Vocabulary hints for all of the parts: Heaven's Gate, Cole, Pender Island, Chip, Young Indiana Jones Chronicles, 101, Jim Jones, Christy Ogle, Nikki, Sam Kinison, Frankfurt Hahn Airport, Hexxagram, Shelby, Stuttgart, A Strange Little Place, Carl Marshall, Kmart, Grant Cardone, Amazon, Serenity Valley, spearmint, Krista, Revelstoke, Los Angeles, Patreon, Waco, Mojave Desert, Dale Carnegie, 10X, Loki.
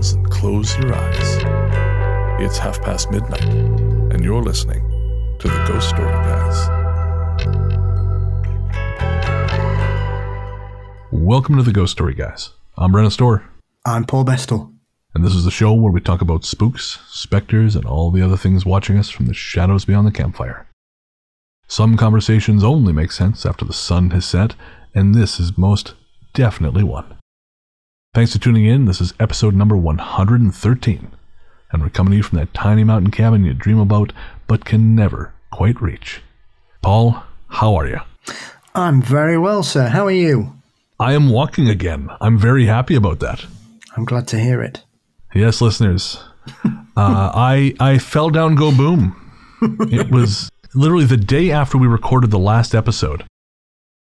hands and close your eyes. It's midnight, and you're listening to the Ghost Story Guys. Welcome to the Ghost Story Guys. I'm Brenna Storr. I'm Paul Bestel. And this is the show where we talk about spooks, specters, and all the other things watching us from the shadows beyond the campfire. Some conversations only make sense after the sun has set, and this is most definitely one. Thanks for tuning in. This is episode number 113, and we're coming to you from that tiny mountain cabin you dream about but can never quite reach. Paul, how are you? I'm very well, sir. How are you? I am walking again. I'm very happy about that. I'm glad to hear it. Yes, listeners. I fell down, go boom. It was literally the day after we recorded the last episode.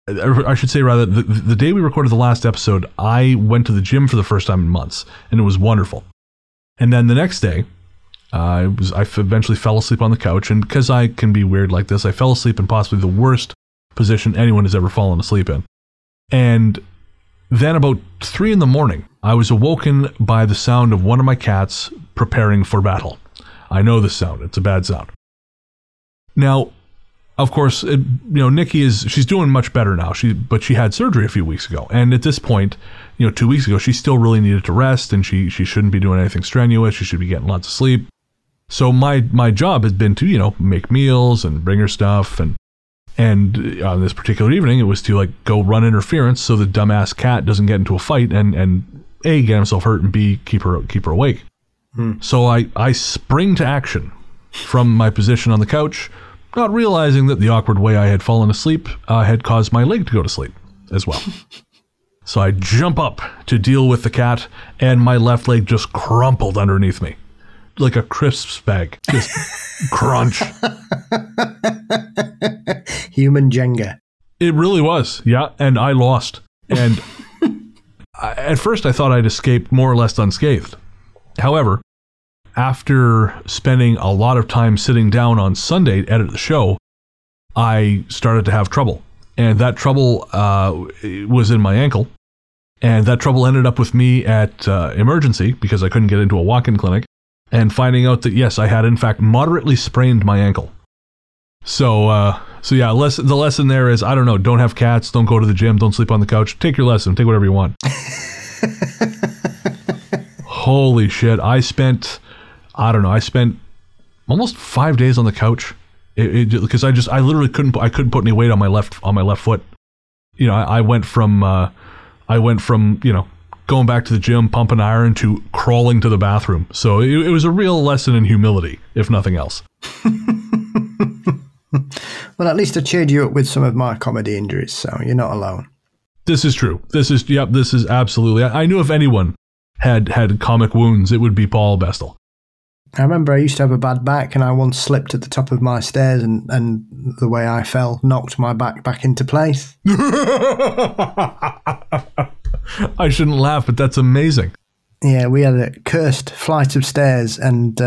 I should say, rather, the day we recorded the last episode, I went to the gym for the first time in months, and it was wonderful. And then the next day, I eventually fell asleep on the couch, and because I can be weird like this, I fell asleep in possibly the worst position anyone has ever fallen asleep in. And then about 3 in the morning, I was awoken by the sound of one of my cats preparing for battle. I know this sound. It's a bad sound. Now, of course, Nikki she's doing much better now. She had surgery a few weeks ago. And at this point, 2 weeks ago, she still really needed to rest, and she shouldn't be doing anything strenuous. She should be getting lots of sleep. So my job has been to, make meals and bring her stuff. And on this particular evening, it was to go run interference so the dumbass cat doesn't get into a fight and A, get himself hurt, and B, keep her awake. So I spring to action from my position on the couch, not realizing that the awkward way I had fallen asleep had caused my leg to go to sleep as well. So I jump up to deal with the cat, and my left leg just crumpled underneath me like a crisps bag. Just crunch. Human Jenga. It really was, yeah, and I lost. And at first I thought I'd escaped more or less unscathed. However, after spending a lot of time sitting down on Sunday to edit the show, I started to have trouble. And that trouble was in my ankle. And that trouble ended up with me at emergency because I couldn't get into a walk-in clinic, and finding out that, yes, I had, in fact, moderately sprained my ankle. So yeah, the lesson there is, don't have cats, don't go to the gym, don't sleep on the couch. Take your lesson. Take whatever you want. Holy shit. I spent almost 5 days on the couch because I literally couldn't put any weight on my left foot. I went from going back to the gym, pumping iron, to crawling to the bathroom. So it was a real lesson in humility, if nothing else. Well, at least I cheered you up with some of my comedy injuries, so you're not alone. This is true. This is absolutely. I knew if anyone had comic wounds, it would be Paul Bestel. I remember I used to have a bad back, and I once slipped at the top of my stairs, and the way I fell knocked my back into place. I shouldn't laugh, but that's amazing. Yeah, we had a cursed flight of stairs, and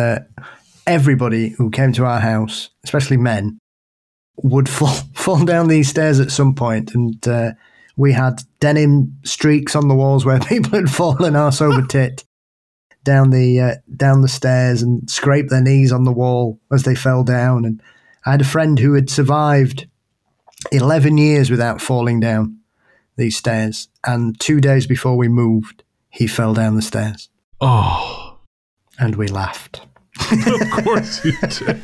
everybody who came to our house, especially men, would fall down these stairs at some point, and we had denim streaks on the walls where people had fallen arse over tit down the stairs and scraped their knees on the wall as they fell down. And I had a friend who had survived 11 years without falling down these stairs, and 2 days before we moved, he fell down the stairs. Oh. And we laughed. Of course you did.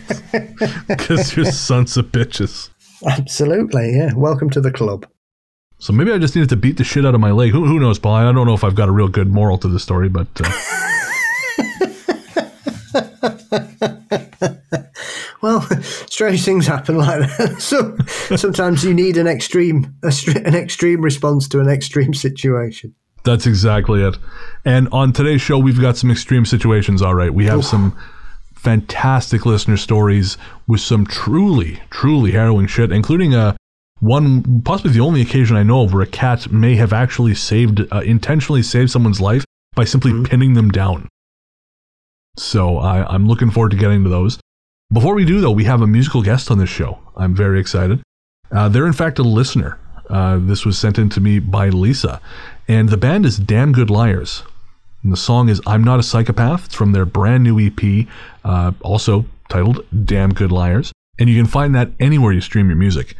Because you're sons of bitches. Absolutely, yeah. Welcome to the club. So maybe I just needed to beat the shit out of my leg. Who knows, Paul? I don't know if I've got a real good moral to this story, but... Well, strange things happen like that. So sometimes you need an extreme response to an extreme situation. That's exactly it. And on today's show, we've got some extreme situations, all right. We have some fantastic listener stories with some truly, truly harrowing shit, including one, possibly the only occasion I know of where a cat may have actually intentionally saved someone's life by simply pinning them down. So I'm looking forward to getting to those. Before we do, though, we have a musical guest on this show. I'm very excited. They're, in fact, a listener. This was sent in to me by Lisa. And the band is Damn Good Liars. And the song is I'm Not a Psychopath. It's from their brand new EP, also titled Damn Good Liars. And you can find that anywhere you stream your music.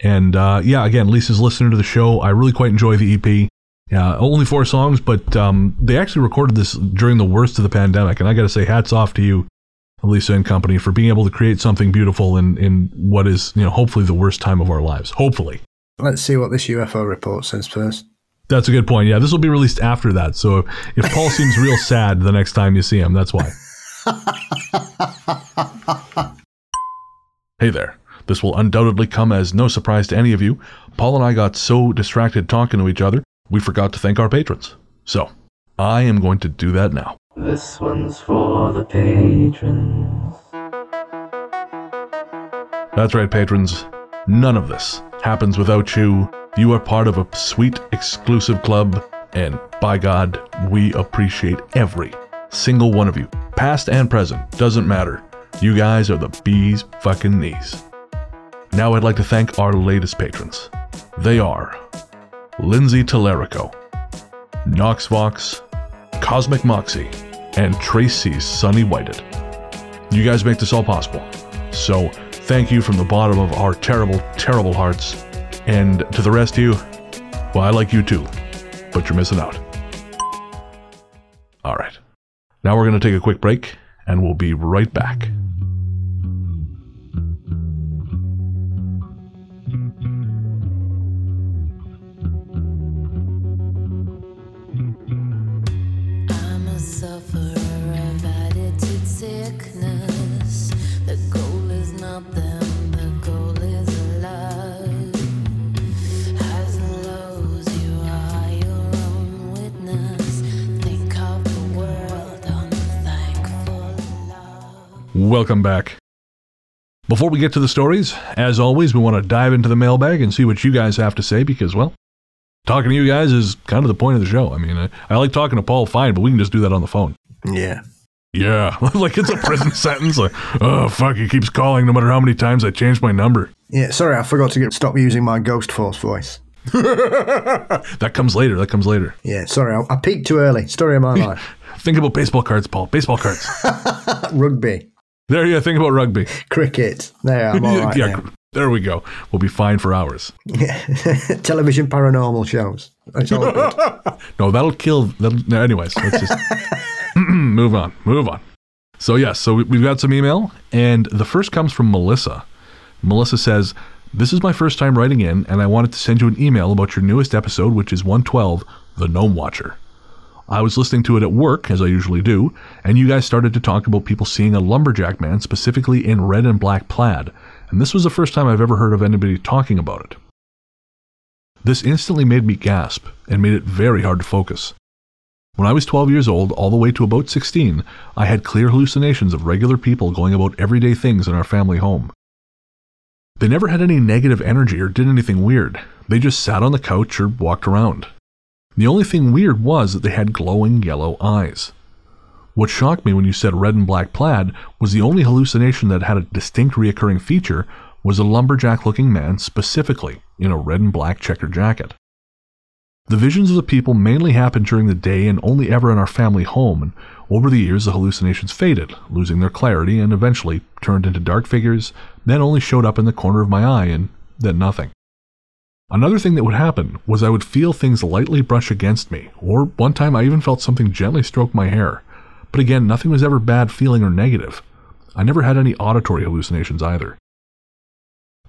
And yeah, again, Lisa's listener to the show. I really quite enjoy the EP. Only 4 songs, but they actually recorded this during the worst of the pandemic. And I got to say, hats off to you, Lisa and company, for being able to create something beautiful in what is, you know, hopefully the worst time of our lives. Hopefully. Let's see what this UFO report says first. That's a good point. Yeah, this will be released after that. So if Paul seems real sad the next time you see him, that's why. Hey there. This will undoubtedly come as no surprise to any of you. Paul and I got so distracted talking to each other, we forgot to thank our patrons. So I am going to do that now. This one's for the patrons. That's right, patrons. None of this happens without you. You are part of a sweet, exclusive club, and by God, we appreciate every single one of you. Past and present, doesn't matter. You guys are the bees fucking knees. Now I'd like to thank our latest patrons. They are Lindsay Tolerico, Noxvox, Cosmic Moxie, and Tracy's Sunny Whited. You guys make this all possible. So thank you from the bottom of our terrible, terrible hearts. And to the rest of you, well, I like you too, but you're missing out. All right. Now we're going to take a quick break, and we'll be right back. Welcome back. Before we get to the stories, as always, we want to dive into the mailbag and see what you guys have to say because, well, talking to you guys is kind of the point of the show. I mean, I like talking to Paul, fine, but we can just do that on the phone. Yeah. Yeah. Like it's a prison sentence. Like, oh, fuck, he keeps calling no matter how many times I change my number. Yeah, sorry, I forgot to stop using my Ghost Force voice. That comes later. Yeah, sorry, I peaked too early. Story of my life. Think about baseball cards, Paul. Baseball cards. Rugby. There you go. Think about rugby. Cricket. There, I'm all right. Yeah, there we go. We'll be fine for hours. Yeah. Television paranormal shows. It's all good. No, that'll kill. No, anyways, let's just move on. So, yes, so we've got some email, and the first comes from Melissa. Melissa says, this is my first time writing in, and I wanted to send you an email about your newest episode, which is 112, The Gnome Watcher. I was listening to it at work, as I usually do, and you guys started to talk about people seeing a lumberjack man specifically in red and black plaid, and this was the first time I've ever heard of anybody talking about it. This instantly made me gasp and made it very hard to focus. When I was 12 years old, all the way to about 16, I had clear hallucinations of regular people going about everyday things in our family home. They never had any negative energy or did anything weird. They just sat on the couch or walked around. The only thing weird was that they had glowing yellow eyes. What shocked me when you said red and black plaid was the only hallucination that had a distinct reoccurring feature was a lumberjack-looking man specifically in a red and black checker jacket. The visions of the people mainly happened during the day and only ever in our family home, and over the years the hallucinations faded, losing their clarity and eventually turned into dark figures, then only showed up in the corner of my eye and then nothing. Another thing that would happen was I would feel things lightly brush against me, or one time I even felt something gently stroke my hair. But again, nothing was ever bad feeling or negative. I never had any auditory hallucinations either.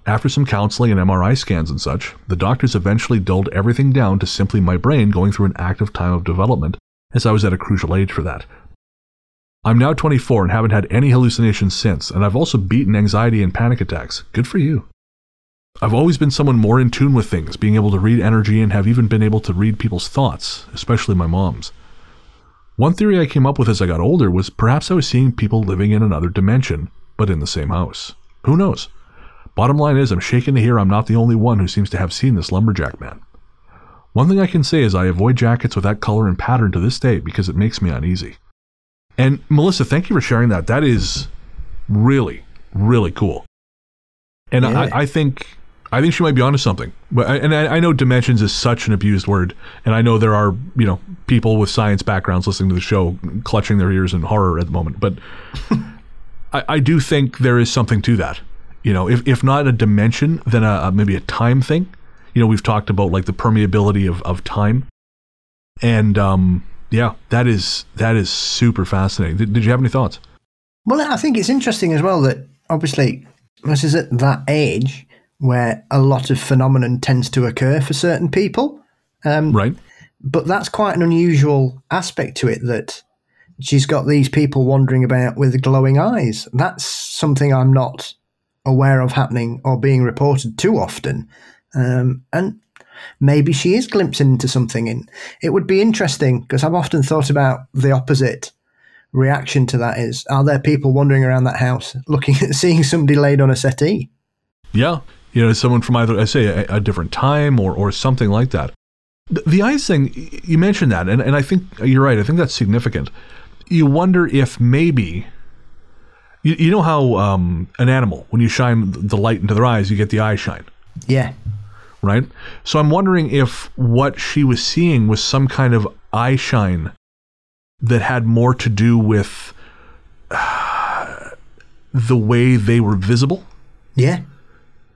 After some counseling and MRI scans and such, the doctors eventually dulled everything down to simply my brain going through an active time of development, as I was at a crucial age for that. I'm now 24 and haven't had any hallucinations since, and I've also beaten anxiety and panic attacks. Good for you. I've always been someone more in tune with things, being able to read energy and have even been able to read people's thoughts, especially my mom's. One theory I came up with as I got older was perhaps I was seeing people living in another dimension, but in the same house. Who knows? Bottom line is I'm shaken to hear I'm not the only one who seems to have seen this lumberjack man. One thing I can say is I avoid jackets with that color and pattern to this day because it makes me uneasy. And Melissa, thank you for sharing that. That is really, really cool. And yeah. I think... I think she might be onto something. And I know dimensions is such an abused word, and I know there are, you know, people with science backgrounds listening to the show clutching their ears in horror at the moment, but I do think there is something to that. You know, if not a dimension, then maybe a time thing. You know, we've talked about like the permeability of time, and yeah, that is super fascinating. Did you have any thoughts? Well, I think it's interesting as well that obviously this is at that age where a lot of phenomenon tends to occur for certain people. Right. But that's quite an unusual aspect to it, that she's got these people wandering about with glowing eyes. That's something I'm not aware of happening or being reported too often. And maybe she is glimpsing into something. And it would be interesting, because I've often thought about the opposite reaction to that is, are there people wandering around that house looking at seeing somebody laid on a settee? Yeah, you know, someone from either, I say, a different time or something like that. The eyes thing, you mentioned that, and I think you're right. I think that's significant. You wonder if maybe, you know how an animal, when you shine the light into their eyes, you get the eye shine. Yeah. Right? So I'm wondering if what she was seeing was some kind of eye shine that had more to do with the way they were visible. Yeah.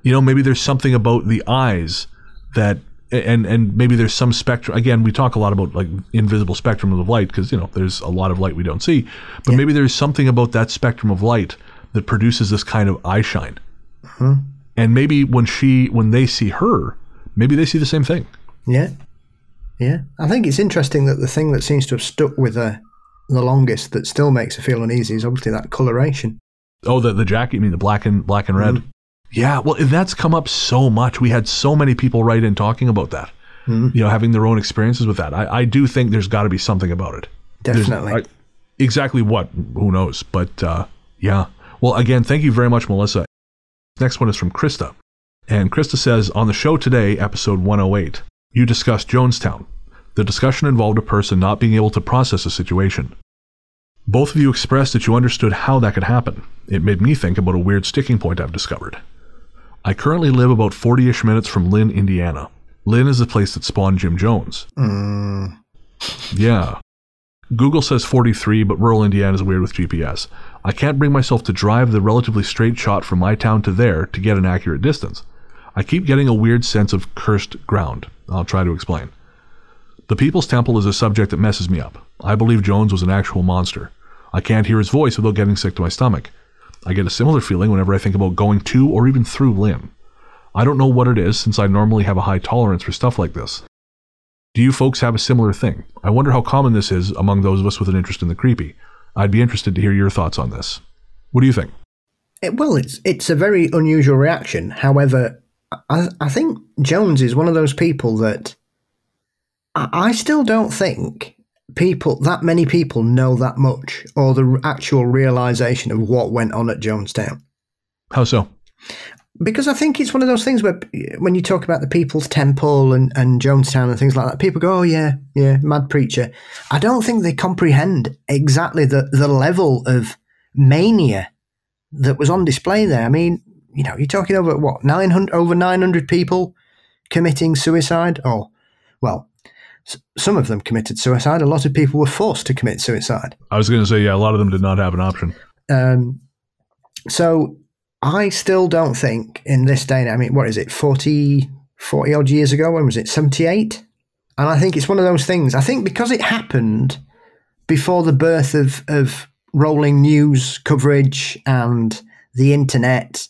You know, maybe there's something about the eyes that, and maybe there's some spectrum. Again, we talk a lot about like invisible spectrum of light, because, you know, there's a lot of light we don't see. But maybe there's something about that spectrum of light that produces this kind of eye shine. Uh-huh. And maybe when they see her, maybe they see the same thing. Yeah. Yeah. I think it's interesting that the thing that seems to have stuck with her the longest, that still makes her feel uneasy, is obviously that coloration. Oh, the jacket, you mean the black and red? Mm. Yeah, well, that's come up so much. We had so many people write in talking about that, you know, having their own experiences with that. I do think there's got to be something about it. Definitely. Exactly what? Who knows? But yeah. Well, again, thank you very much, Melissa. Next one is from Krista. And Krista says, on the show today, episode 108, you discussed Jonestown. The discussion involved a person not being able to process a situation. Both of you expressed that you understood how that could happen. It made me think about a weird sticking point I've discovered. I currently live about 40-ish minutes from Lynn, Indiana. Lynn is the place that spawned Jim Jones. Mm. Yeah. Google says 43, but rural Indiana is weird with GPS. I can't bring myself to drive the relatively straight shot from my town to there to get an accurate distance. I keep getting a weird sense of cursed ground. I'll try to explain. The People's Temple is a subject that messes me up. I believe Jones was an actual monster. I can't hear his voice without getting sick to my stomach. I get a similar feeling whenever I think about going to or even through Lynn. I don't know what it is, since I normally have a high tolerance for stuff like this. Do you folks have a similar thing? I wonder how common this is among those of us with an interest in the creepy. I'd be interested to hear your thoughts on this. What do you think? Well, it's a very unusual reaction. However, I think Jones is one of those people that I still don't think that many people know that much, or the actual realization of what went on at Jonestown. How so? Because I think it's one of those things where when you talk about the People's Temple and Jonestown and things like that, people go, oh yeah, mad preacher. I don't think they comprehend exactly the level of mania that was on display there. I mean, you know, you're talking over what, 900 people committing suicide, or, well, some of them committed suicide. A lot of people were forced to commit suicide. I was going to say, yeah, a lot of them did not have an option. So I still don't think in this day, I mean, what is it, 40 odd years ago? When was it, 78? And I think it's one of those things. I think because it happened before the birth of rolling news coverage and the internet,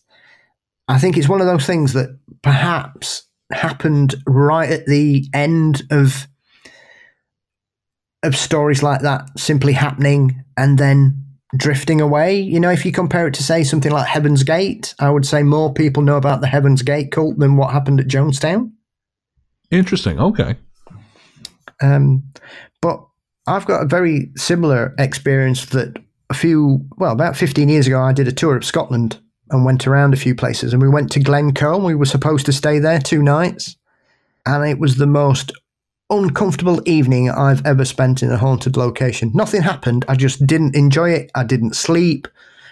I think it's one of those things that perhaps happened right at the end of stories like that simply happening and then drifting away. You know, if you compare it to, say, something like Heaven's Gate, I would say more people know about the Heaven's Gate cult than what happened at Jonestown. Interesting. Okay. But I've got a very similar experience that about 15 years ago, I did a tour of Scotland and went around a few places, and we went to Glencoe. We were supposed to stay there 2 nights, and it was the most uncomfortable evening I've ever spent in a haunted location. Nothing happened. I just didn't enjoy it. I didn't sleep.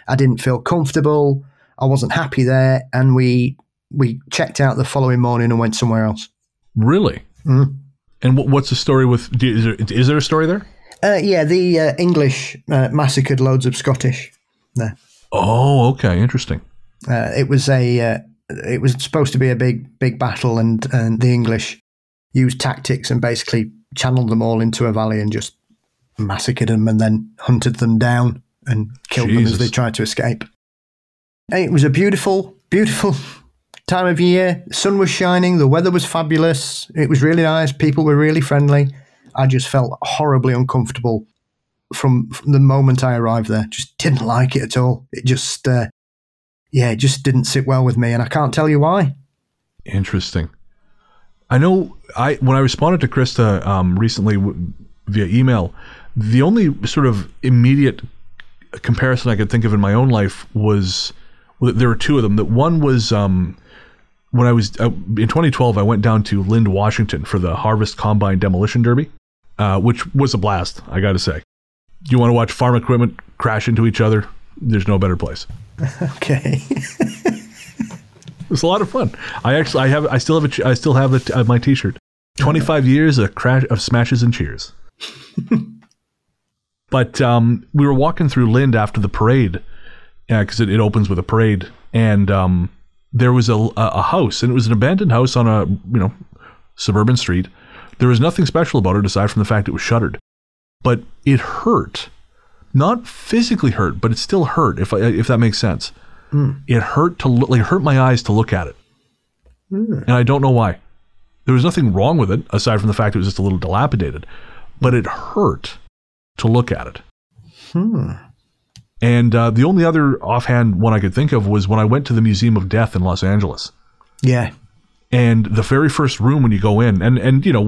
I didn't feel comfortable. I wasn't happy there. And we we checked out the following morning and went somewhere else. Really? Mm-hmm. And what's the story with? Is there a story there? Yeah, the English massacred loads of Scottish there. Oh, okay, interesting. It was supposed to be a big battle, and the English used tactics and basically channeled them all into a valley and just massacred them, and then hunted them down and killed Jesus. Them as they tried to escape. And it was a beautiful, beautiful time of year. The sun was shining. The weather was fabulous. It was really nice. People were really friendly. I just felt horribly uncomfortable from the moment I arrived there. Just didn't like it at all. It just, it just didn't sit well with me, and I can't tell you why. Interesting. I know when I responded to Krista recently via email, the only sort of immediate comparison I could think of in my own life was, well, there were two of them. That one was when I was in 2012, I went down to Lynn, Washington for the Harvest Combine Demolition Derby, which was a blast, I got to say. You want to watch farm equipment crash into each other? There's no better place. Okay. It was a lot of fun. I still have my T-shirt. 25 years of crash of smashes and cheers. But we were walking through Lind after the parade, because it opens with a parade, and there was a house, and it was an abandoned house on a suburban street. There was nothing special about it aside from the fact it was shuttered, but it hurt. Not physically hurt, but it still hurt. If that makes sense, It hurt to hurt my eyes to look at it, and I don't know why. There was nothing wrong with it aside from the fact it was just a little dilapidated, but it hurt to look at it. And the only other offhand one I could think of was when I went to the Museum of Death in Los Angeles. Yeah. And the very first room when you go in, and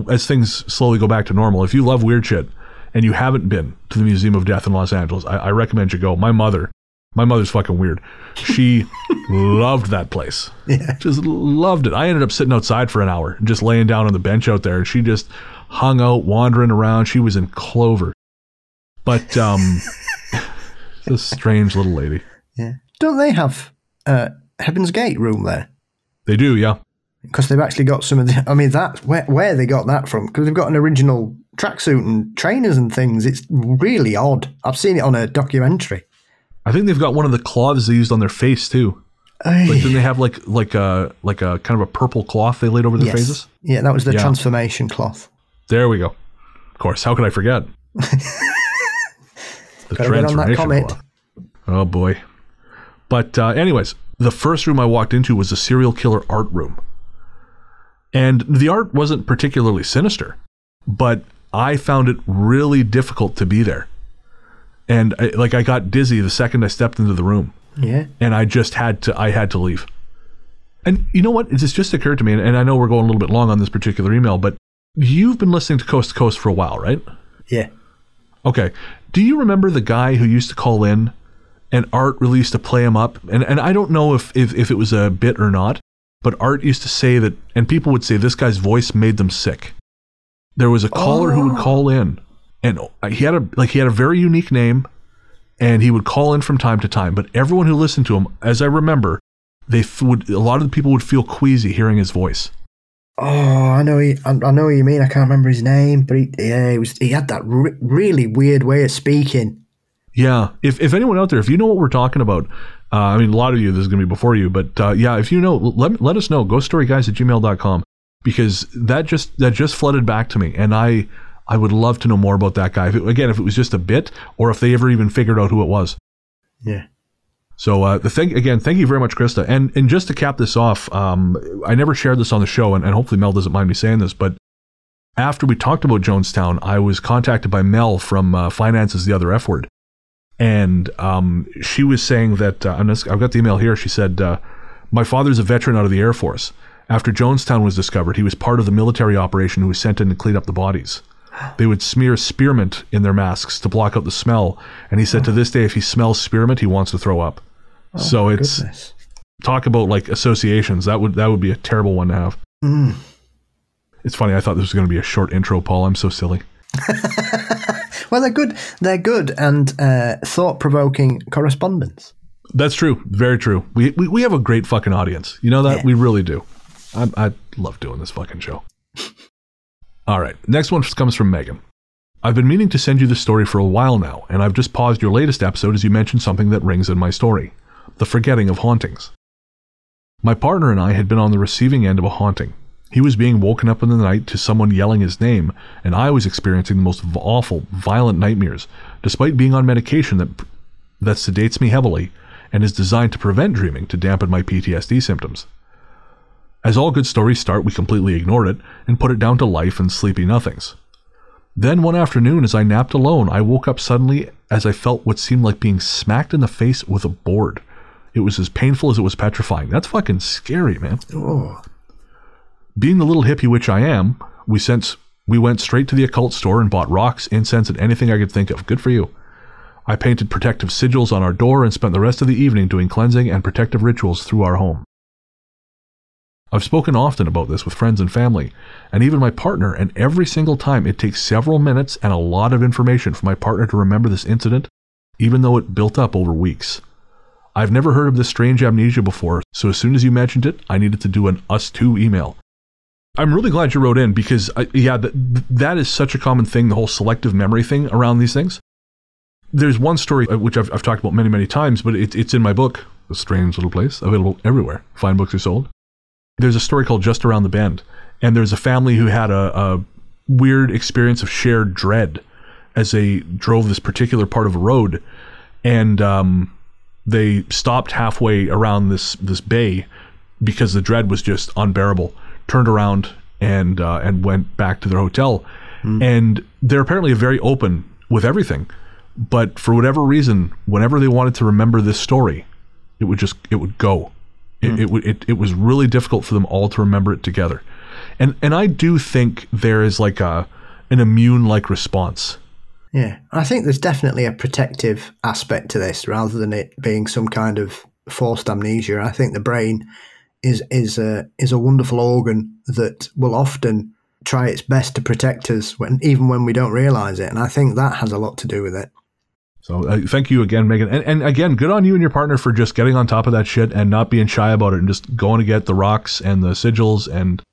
as things slowly go back to normal, if you love weird shit and you haven't been to the Museum of Death in Los Angeles, I recommend you go. My mother's fucking weird. She loved that place. Yeah. Just loved it. I ended up sitting outside for an hour and just laying down on the bench out there. And she just hung out, wandering around. She was in clover. But it's a strange little lady. Yeah. Don't they have Heaven's Gate room there? They do, yeah. Because they've actually got some of the... I mean, that's where they got that from. Because they've got an original tracksuit and trainers and things. It's really odd. I've seen it on a documentary. I think they've got one of the cloths they used on their face too. Like, then they have like a kind of a purple cloth they laid over their faces. Yeah, that was the transformation cloth. There we go. Of course, how could I forget? The transformation cloth. Oh boy. But anyways, the first room I walked into was a serial killer art room, and the art wasn't particularly sinister, but I found it really difficult to be there. And I got dizzy the second I stepped into the room. Yeah. And I just had to leave. And you know what? This just occurred to me, and I know we're going a little bit long on this particular email, but you've been listening to Coast for a while, right? Yeah. Okay. Do you remember the guy who used to call in and Art released to play him up? And I don't know if it was a bit or not, but Art used to say that, and people would say this guy's voice made them sick. There was a caller who would call in. And he had a very unique name, and he would call in from time to time. But everyone who listened to him, as I remember, a lot of the people would feel queasy hearing his voice. Oh, I know what you mean. I can't remember his name, but he had that really weird way of speaking. Yeah. If anyone out there, if you know what we're talking about, I mean, a lot of you, this is going to be before you, but if you know, let us know. ghostoryguys@gmail.com, because that just flooded back to me, and I would love to know more about that guy. If it was just a bit, or if they ever even figured out who it was. Yeah. So thank you very much, Krista. And just to cap this off, I never shared this on the show, and hopefully Mel doesn't mind me saying this, but after we talked about Jonestown, I was contacted by Mel from Finance is the Other F Word. And she was saying that, I've got the email here, she said, my father's a veteran out of the Air Force. After Jonestown was discovered, he was part of the military operation who was sent in to clean up the bodies. They would smear spearmint in their masks to block out the smell. And he said to this day, if he smells spearmint, he wants to throw up. Oh, so it's goodness. Talk about like associations. That would be a terrible one to have. Mm. It's funny. I thought this was going to be a short intro, Paul. I'm so silly. Well, they're good. They're good and thought-provoking correspondence. That's true. Very true. We have a great fucking audience. You know that? Yeah. We really do. I love doing this fucking show. All right. Next one comes from Megan. I've been meaning to send you this story for a while now, and I've just paused your latest episode as you mentioned something that rings in my story. The forgetting of hauntings. My partner and I had been on the receiving end of a haunting. He was being woken up in the night to someone yelling his name, and I was experiencing the most awful, violent nightmares, despite being on medication that sedates me heavily and is designed to prevent dreaming to dampen my PTSD symptoms. As all good stories start, we completely ignored it and put it down to life and sleepy nothings. Then one afternoon, as I napped alone, I woke up suddenly as I felt what seemed like being smacked in the face with a board. It was as painful as it was petrifying. That's fucking scary, man. Oh. Being the little hippie which I am, we went straight to the occult store and bought rocks, incense, and anything I could think of. Good for you. I painted protective sigils on our door and spent the rest of the evening doing cleansing and protective rituals through our home. I've spoken often about this with friends and family, and even my partner, and every single time it takes several minutes and a lot of information for my partner to remember this incident, even though it built up over weeks. I've never heard of this strange amnesia before, so as soon as you mentioned it, I needed to do an Us Too email. I'm really glad you wrote in because, that is such a common thing, the whole selective memory thing around these things. There's one story which I've talked about many, many times, but it's in my book, A Strange Little Place, available everywhere. Fine books are sold. There's a story called Just Around the Bend, and there's a family who had a weird experience of shared dread as they drove this particular part of a road, and they stopped halfway around this bay because the dread was just unbearable, turned around and went back to their hotel. Mm. And they're apparently very open with everything, but for whatever reason, whenever they wanted to remember this story, it would go. It was really difficult for them all to remember it together. And I do think there is like an immune-like response. Yeah. I think there's definitely a protective aspect to this rather than it being some kind of forced amnesia. I think the brain is a wonderful organ that will often try its best to protect us even when we don't realize it. And I think that has a lot to do with it. So thank you again, Megan. And again, good on you and your partner for just getting on top of that shit and not being shy about it and just going to get the rocks and the sigils, and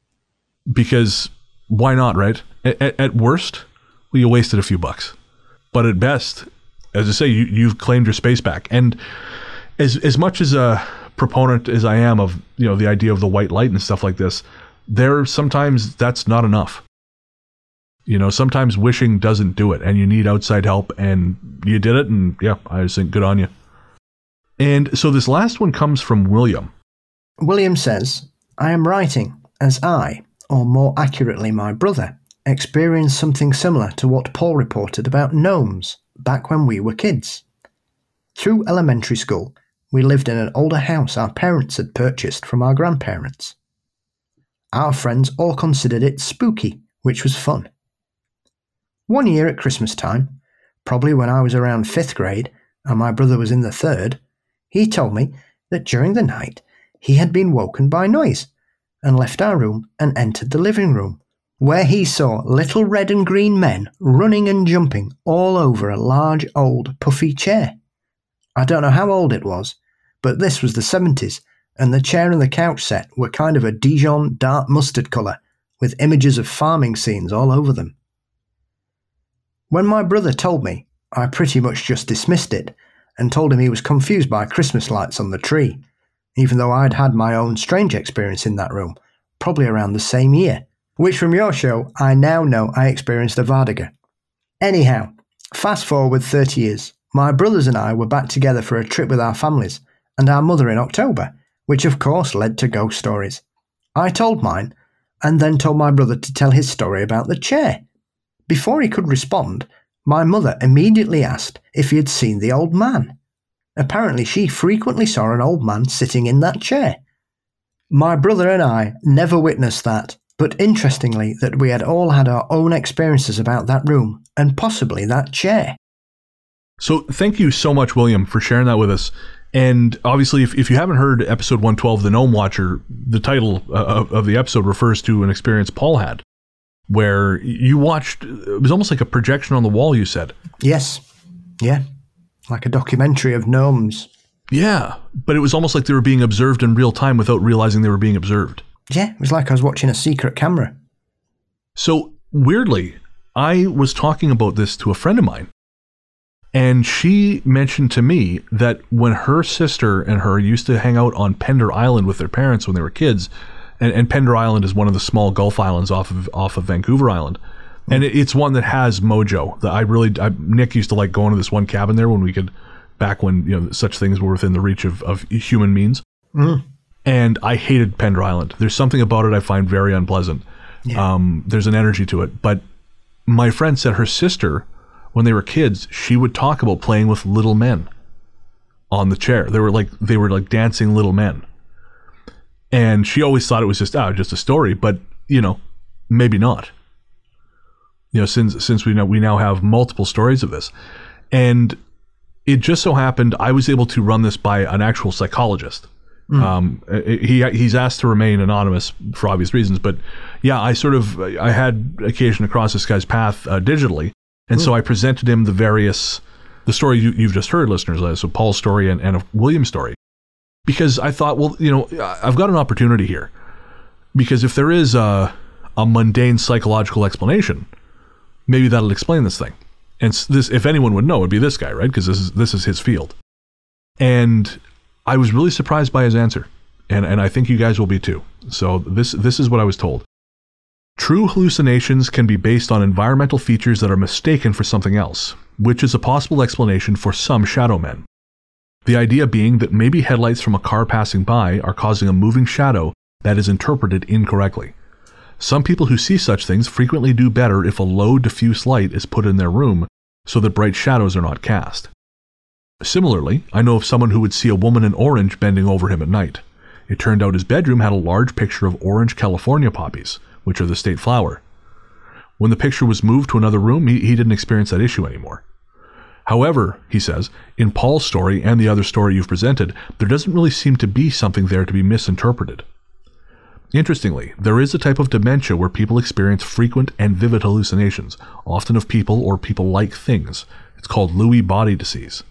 because why not, right? At worst, well, you wasted a few bucks. But at best, as I say, you've claimed your space back. And as much as a proponent as I am of, you know, the idea of the white light and stuff like this, sometimes that's not enough. You know, sometimes wishing doesn't do it, and you need outside help, and you did it, and yeah, I just think good on you. And so this last one comes from William. William says, I am writing as I, or more accurately my brother, experienced something similar to what Paul reported about gnomes back when we were kids. Through elementary school, we lived in an older house our parents had purchased from our grandparents. Our friends all considered it spooky, which was fun. One year at Christmas time, probably when I was around 5th grade and my brother was in the 3rd, he told me that during the night he had been woken by noise and left our room and entered the living room, where he saw little red and green men running and jumping all over a large old puffy chair. I don't know how old it was, but this was the 70s, and the chair and the couch set were kind of a Dijon dark mustard colour with images of farming scenes all over them. When my brother told me, I pretty much just dismissed it and told him he was confused by Christmas lights on the tree, even though I'd had my own strange experience in that room, probably around the same year, which from your show, I now know I experienced a Vardiger. Anyhow, fast forward 30 years, my brothers and I were back together for a trip with our families and our mother in October, which of course led to ghost stories. I told mine and then told my brother to tell his story about the chair. Before he could respond, my mother immediately asked if he had seen the old man. Apparently she frequently saw an old man sitting in that chair. My brother and I never witnessed that, but interestingly that we had all had our own experiences about that room and possibly that chair. So thank you so much, William, for sharing that with us. And obviously, if you haven't heard episode 112, The Gnome Watcher, the title of the episode refers to an experience Paul had, where you watched, it was almost like a projection on the wall, you said. Yes. Yeah. Like a documentary of gnomes. Yeah, but it was almost like they were being observed in real time without realizing they were being observed. Yeah, it was like I was watching a secret camera. So, weirdly, I was talking about this to a friend of mine, and she mentioned to me that when her sister and her used to hang out on Pender Island with their parents when they were kids, and Pender Island is one of the small Gulf Islands off of Vancouver Island, and it's one that has mojo. Nick used to like going to this one cabin there when we could, back when such things were within the reach of human means. Mm. And I hated Pender Island. There's something about it I find very unpleasant. Yeah. There's an energy to it. But my friend said her sister, when they were kids, she would talk about playing with little men on the chair. They were like dancing little men. And she always thought it was just a story, but maybe not. Since we now have multiple stories of this. And it just so happened I was able to run this by an actual psychologist. Mm. He's asked to remain anonymous for obvious reasons, but yeah, I had occasion to cross this guy's path digitally, and so I presented him the story you've just heard, listeners, so Paul's story and William's story, because I thought, I've got an opportunity here, because if there is a mundane psychological explanation, maybe that'll explain this thing. And this, if anyone would know, it'd be this guy, right? Because this is his field. And I was really surprised by his answer. And I think you guys will be too. So this is what I was told. True hallucinations can be based on environmental features that are mistaken for something else, which is a possible explanation for some shadow men. The idea being that maybe headlights from a car passing by are causing a moving shadow that is interpreted incorrectly. Some people who see such things frequently do better if a low diffuse light is put in their room so that bright shadows are not cast. Similarly, I know of someone who would see a woman in orange bending over him at night. It turned out his bedroom had a large picture of orange California poppies, which are the state flower. When the picture was moved to another room, he didn't experience that issue anymore. However, he says, in Paul's story and the other story you've presented, there doesn't really seem to be something there to be misinterpreted. Interestingly, there is a type of dementia where people experience frequent and vivid hallucinations, often of people or people-like things. It's called Lewy body disease.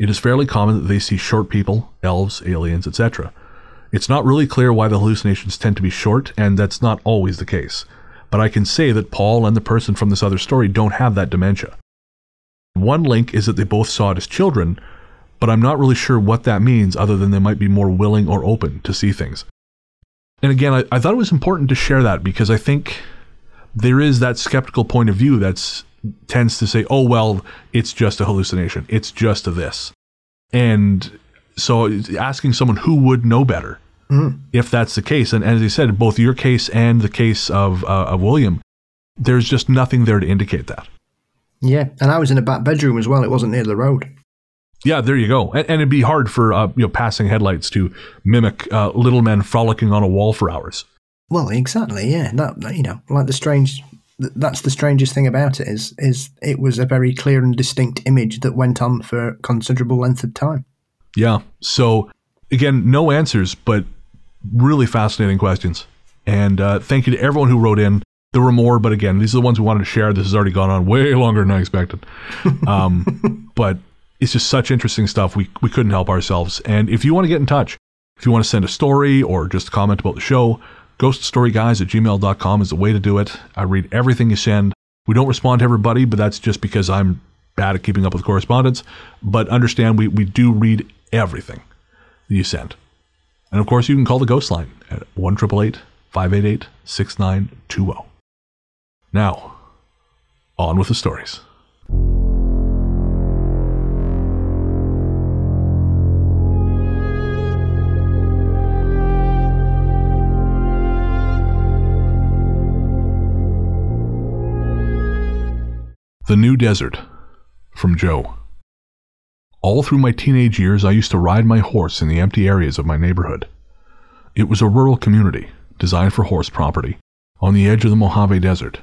It is fairly common that they see short people, elves, aliens, etc. It's not really clear why the hallucinations tend to be short, and that's not always the case. But I can say that Paul and the person from this other story don't have that dementia. One link is that they both saw it as children, but I'm not really sure what that means other than they might be more willing or open to see things. And again, I thought it was important to share that because I think there is that skeptical point of view that tends to say, oh, well, it's just a hallucination. It's just a this. And so asking someone who would know better if that's the case. And as I said, both your case and the case of William, there's just nothing there to indicate that. Yeah. And I was in a back bedroom as well. It wasn't near the road. Yeah, there you go. And it'd be hard for passing headlights to mimic little men frolicking on a wall for hours. Well, exactly, yeah. That like that's the strangest thing about it is it was a very clear and distinct image that went on for a considerable length of time. Yeah. So again, no answers, but really fascinating questions. And thank you to everyone who wrote in. There were more, but again, these are the ones we wanted to share. This has already gone on way longer than I expected. But it's just such interesting stuff. We couldn't help ourselves. And if you want to get in touch, if you want to send a story or just comment about the show, ghoststoryguys@gmail.com is the way to do it. I read everything you send. We don't respond to everybody, but that's just because I'm bad at keeping up with correspondence. But understand, we do read everything that you send. And of course, you can call the Ghost Line at 1-888-588-6920. Now, on with the stories. The New Desert, from Joe. All through my teenage years, I used to ride my horse in the empty areas of my neighborhood. It was a rural community, designed for horse property, on the edge of the Mojave Desert.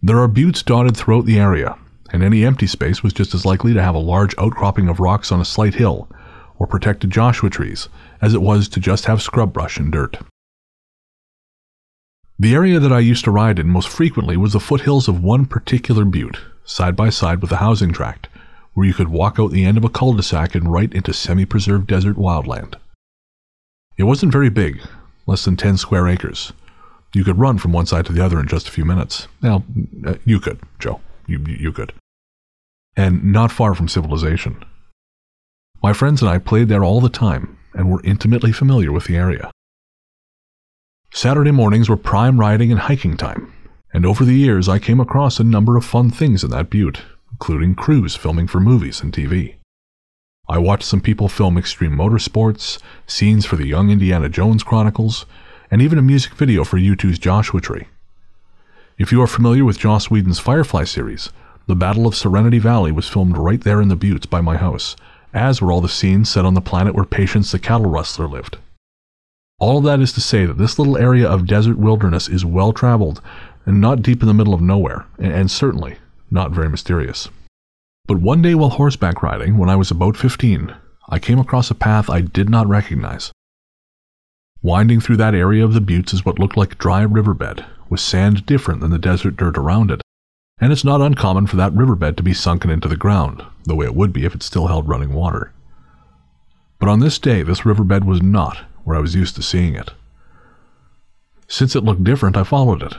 There are buttes dotted throughout the area, and any empty space was just as likely to have a large outcropping of rocks on a slight hill, or protected Joshua trees, as it was to just have scrub brush and dirt. The area that I used to ride in most frequently was the foothills of one particular butte, side by side with a housing tract, where you could walk out the end of a cul-de-sac and right into semi-preserved desert wildland. It wasn't very big, less than 10 square acres. You could run from one side to the other in just a few minutes. Now, you could, Joe. You could. And not far from civilization. My friends and I played there all the time and were intimately familiar with the area. Saturday mornings were prime riding and hiking time, and over the years I came across a number of fun things in that butte, including crews filming for movies and TV. I watched some people film extreme motorsports, scenes for the Young Indiana Jones Chronicles, and even a music video for U2's Joshua Tree. If you are familiar with Joss Whedon's Firefly series, the Battle of Serenity Valley was filmed right there in the buttes by my house, as were all the scenes set on the planet where Patience the cattle rustler lived. All of that is to say that this little area of desert wilderness is well-traveled and not deep in the middle of nowhere, and certainly not very mysterious. But one day while horseback riding, when I was about 15, I came across a path I did not recognize. Winding through that area of the buttes is what looked like a dry riverbed, with sand different than the desert dirt around it, and it's not uncommon for that riverbed to be sunken into the ground, the way it would be if it still held running water. But on this day, this riverbed was not where I was used to seeing it. Since it looked different, I followed it,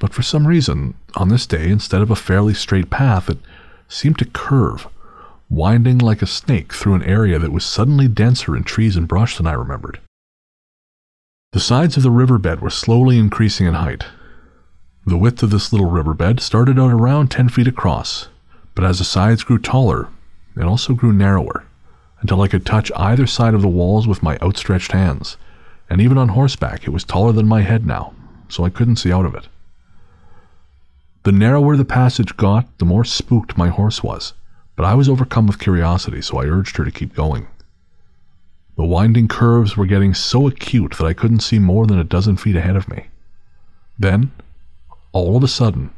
but for some reason, on this day, instead of a fairly straight path, it seemed to curve, winding like a snake through an area that was suddenly denser in trees and brush than I remembered. The sides of the riverbed were slowly increasing in height. The width of this little riverbed started out around 10 feet across, but as the sides grew taller, it also grew narrower, until I could touch either side of the walls with my outstretched hands, and even on horseback it was taller than my head now, so I couldn't see out of it. The narrower the passage got, the more spooked my horse was, but I was overcome with curiosity, so I urged her to keep going. The winding curves were getting so acute that I couldn't see more than a dozen feet ahead of me. Then, all of a sudden,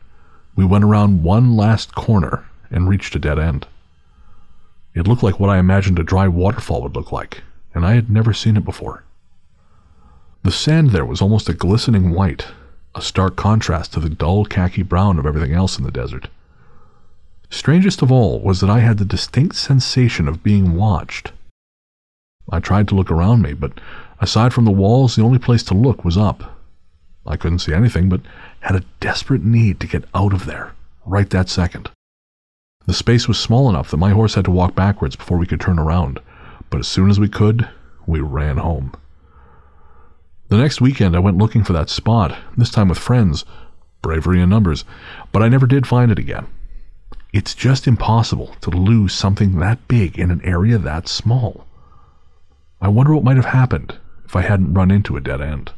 we went around one last corner and reached a dead end. It looked like what I imagined a dry waterfall would look like, and I had never seen it before. The sand there was almost a glistening white, a stark contrast to the dull khaki brown of everything else in the desert. Strangest of all was that I had the distinct sensation of being watched. I tried to look around me, but aside from the walls, the only place to look was up. I couldn't see anything, but had a desperate need to get out of there, right that second. The space was small enough that my horse had to walk backwards before we could turn around, but as soon as we could, we ran home. The next weekend, I went looking for that spot, this time with friends, bravery in numbers, but I never did find it again. It's just impossible to lose something that big in an area that small. I wonder what might have happened if I hadn't run into a dead end.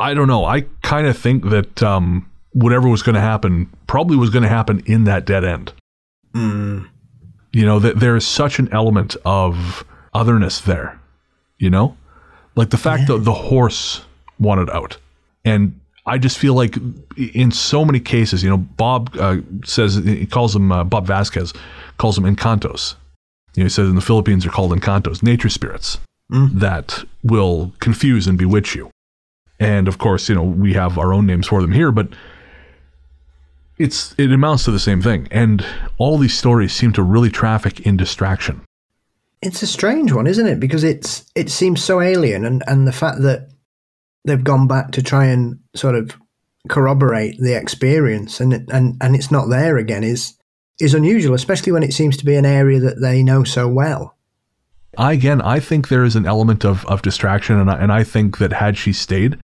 I don't know. I kind of think that whatever was going to happen probably was going to happen in that dead end. You know, there is such an element of otherness there, you know? Like the fact that the horse wanted out. And I just feel like in so many cases, you know, Bob says, he calls him, Bob Vasquez calls him Encantos. You know, he says in the Philippines they're called Encantos, nature spirits that will confuse and bewitch you. And of course, you know, we have our own names for them here, but it amounts to the same thing. And all these stories seem to really traffic in distraction. It's a strange one, isn't it? Because it seems so alien, and the fact that they've gone back to try and sort of corroborate the experience and it's not there again is unusual, especially when it seems to be an area that they know so well. I think there is an element of distraction, and I think that had she stayed,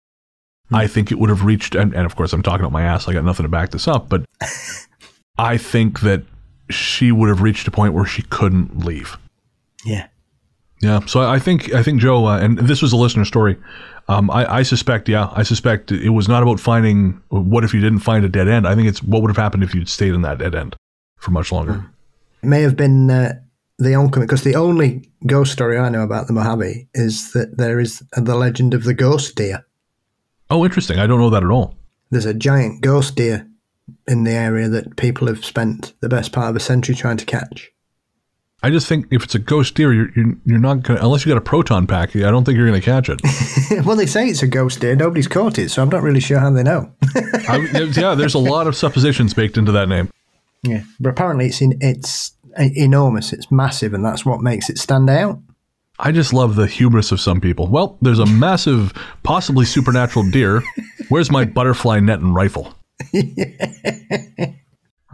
I think it would have reached, and of course I'm talking out my ass, I got nothing to back this up, but I think that she would have reached a point where she couldn't leave. Yeah. Yeah, so I think Joe, and this was a listener story, I suspect it was not about finding what if you didn't find a dead end. I think it's what would have happened if you'd stayed in that dead end for much longer. It may have been the oncoming, because the only ghost story I know about the Mojave is that there is the legend of the ghost deer. Oh, interesting. I don't know that at all. There's a giant ghost deer in the area that people have spent the best part of a century trying to catch. I just think if it's a ghost deer, you're not going to, unless you got a proton pack, I don't think you're going to catch it. Well, they say it's a ghost deer. Nobody's caught it, so I'm not really sure how they know. Yeah, there's a lot of suppositions baked into that name. Yeah, but apparently it's enormous. It's massive, and that's what makes it stand out. I just love the hubris of some people. Well, there's a massive, possibly supernatural deer. Where's my butterfly net and rifle?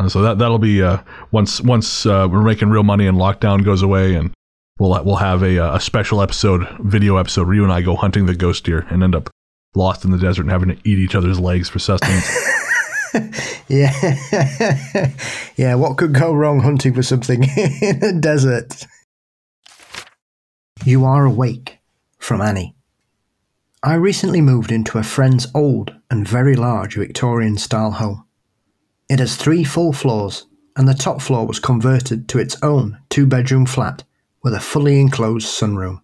So that'll be once we're making real money and lockdown goes away, and we'll have a special episode, video episode, where you and I go hunting the ghost deer and end up lost in the desert and having to eat each other's legs for sustenance. Yeah. Yeah, what could go wrong hunting for something in a desert? You are awake, from Annie. I recently moved into a friend's old and very large Victorian-style home. It has 3 full floors, and the top floor was converted to its own 2-bedroom flat with a fully enclosed sunroom.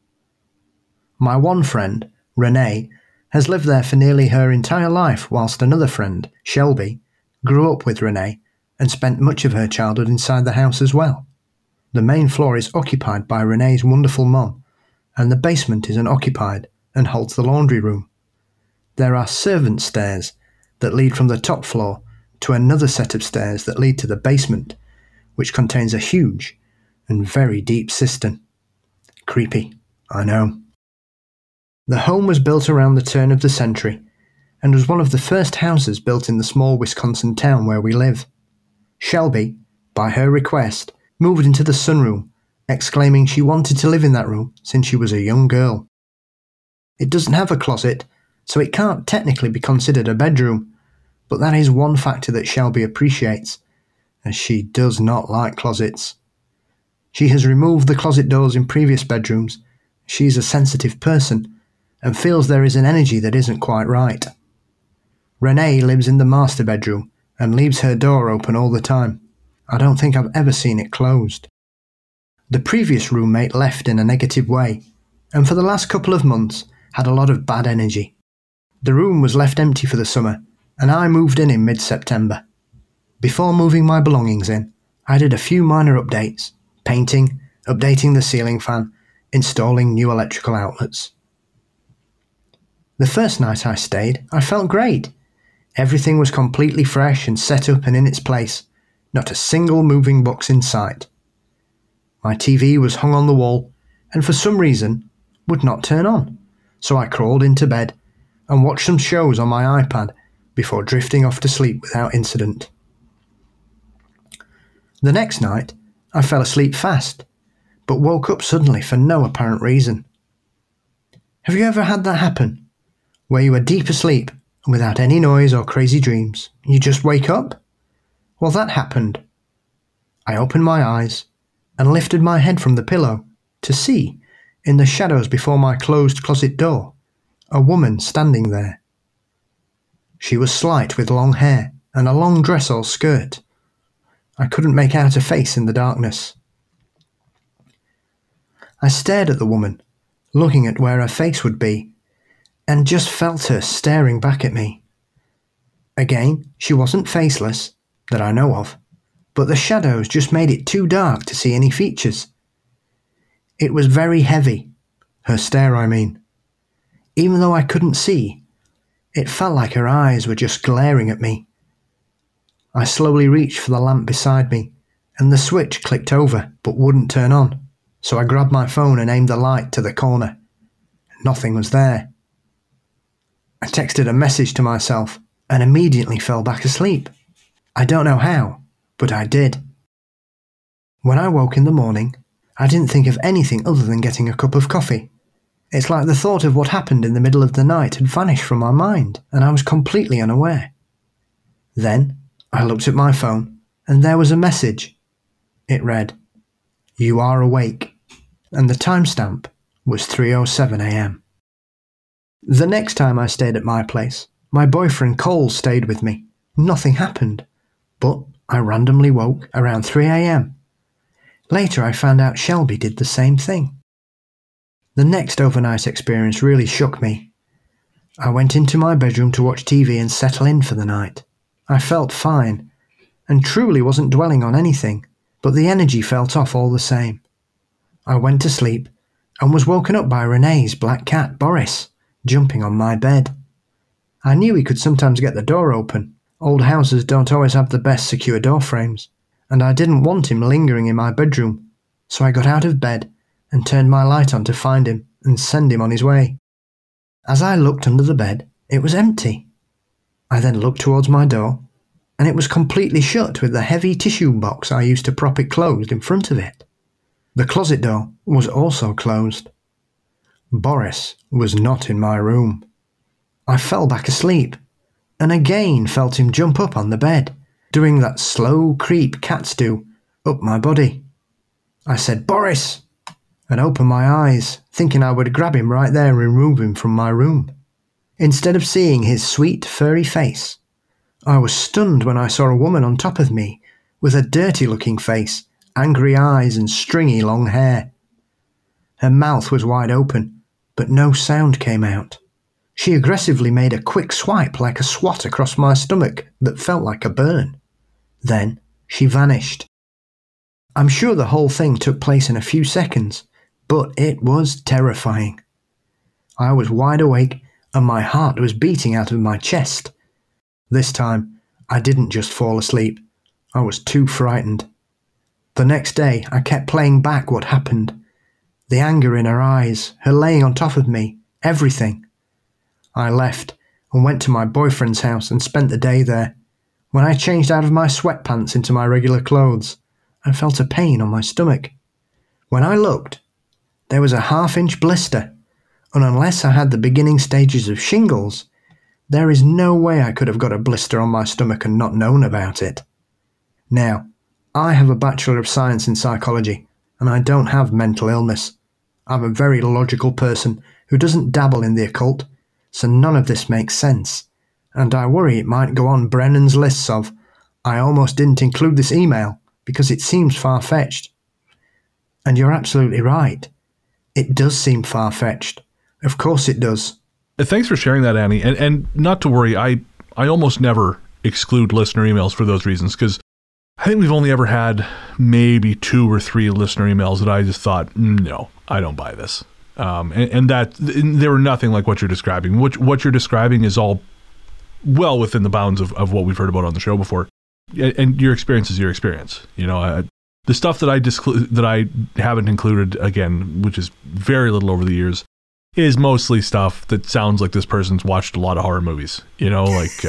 My one friend, Renee, has lived there for nearly her entire life, whilst another friend, Shelby, grew up with Renee and spent much of her childhood inside the house as well. The main floor is occupied by Renee's wonderful mum, and the basement is unoccupied and holds the laundry room. There are servant stairs that lead from the top floor to another set of stairs that lead to the basement, which contains a huge and very deep cistern. Creepy, I know. The home was built around the turn of the century and was one of the first houses built in the small Wisconsin town where we live. Shelby, by her request, moved into the sunroom, exclaiming she wanted to live in that room since she was a young girl. It doesn't have a closet, so it can't technically be considered a bedroom, but that is one factor that Shelby appreciates, as she does not like closets. She has removed the closet doors in previous bedrooms. She's a sensitive person and feels there is an energy that isn't quite right. Renee lives in the master bedroom and leaves her door open all the time. I don't think I've ever seen it closed. The previous roommate left in a negative way, and for the last couple of months had a lot of bad energy. The room was left empty for the summer, and I moved in mid-September. Before moving my belongings in, I did a few minor updates, painting, updating the ceiling fan, installing new electrical outlets. The first night I stayed, I felt great. Everything was completely fresh and set up and in its place, not a single moving box in sight. My TV was hung on the wall and for some reason would not turn on, so I crawled into bed and watched some shows on my iPad before drifting off to sleep without incident. The next night, I fell asleep fast, but woke up suddenly for no apparent reason. Have you ever had that happen, where you are deep asleep and without any noise or crazy dreams, you just wake up? Well, that happened. I opened my eyes and lifted my head from the pillow to see, in the shadows before my closed closet door, a woman standing there. She was slight with long hair and a long dress or skirt. I couldn't make out a face in the darkness. I stared at the woman, looking at where her face would be, and just felt her staring back at me. Again, she wasn't faceless, that I know of, but the shadows just made it too dark to see any features. It was very heavy, her stare I mean. Even though I couldn't see, it felt like her eyes were just glaring at me. I slowly reached for the lamp beside me, and the switch clicked over but wouldn't turn on, so I grabbed my phone and aimed the light to the corner. Nothing was there. I texted a message to myself and immediately fell back asleep. I don't know how, but I did. When I woke in the morning, I didn't think of anything other than getting a cup of coffee. It's like the thought of what happened in the middle of the night had vanished from my mind, and I was completely unaware. Then, I looked at my phone, and there was a message. It read, "You are awake," and the timestamp was 3:07 a.m. The next time I stayed at my place, my boyfriend Cole stayed with me. Nothing happened, but I randomly woke around 3 a.m. Later I found out Shelby did the same thing. The next overnight experience really shook me. I went into my bedroom to watch TV and settle in for the night. I felt fine, and truly wasn't dwelling on anything, but the energy felt off all the same. I went to sleep, and was woken up by Renee's black cat, Boris, jumping on my bed. I knew he could sometimes get the door open. Old houses don't always have the best secure door frames, and I didn't want him lingering in my bedroom, so I got out of bed and turned my light on to find him and send him on his way. As I looked under the bed, it was empty. I then looked towards my door, and it was completely shut with the heavy tissue box I used to prop it closed in front of it. The closet door was also closed. Boris was not in my room. I fell back asleep, and again felt him jump up on the bed, doing that slow creep cats do, up my body. I said, "Boris!" and opened my eyes, thinking I would grab him right there and remove him from my room. Instead of seeing his sweet, furry face, I was stunned when I saw a woman on top of me, with a dirty-looking face, angry eyes and stringy long hair. Her mouth was wide open, but no sound came out. She aggressively made a quick swipe like a swat across my stomach that felt like a burn. Then she vanished. I'm sure the whole thing took place in a few seconds, but it was terrifying. I was wide awake and my heart was beating out of my chest. This time, I didn't just fall asleep. I was too frightened. The next day, I kept playing back what happened. The anger in her eyes, her laying on top of me, everything. I left and went to my boyfriend's house and spent the day there. When I changed out of my sweatpants into my regular clothes, I felt a pain on my stomach. When I looked, there was a 1/2-inch blister, and unless I had the beginning stages of shingles, there is no way I could have got a blister on my stomach and not known about it. Now, I have a Bachelor of Science in Psychology, and I don't have mental illness. I'm a very logical person who doesn't dabble in the occult, so none of this makes sense, and I worry it might go on Brennan's lists of, "I almost didn't include this email because it seems far-fetched." And you're absolutely right. It does seem far-fetched. Of course it does. Thanks for sharing that, Annie. And not to worry, I almost never exclude listener emails for those reasons, because I think we've only ever had maybe 2 or 3 listener emails that I just thought, no, I don't buy this. And they were nothing like what you're describing. What you're describing is all well within the bounds of what we've heard about on the show before. And your experience is your experience. You know, the stuff that I haven't included, again, which is very little over the years, is mostly stuff that sounds like this person's watched a lot of horror movies. You know, like,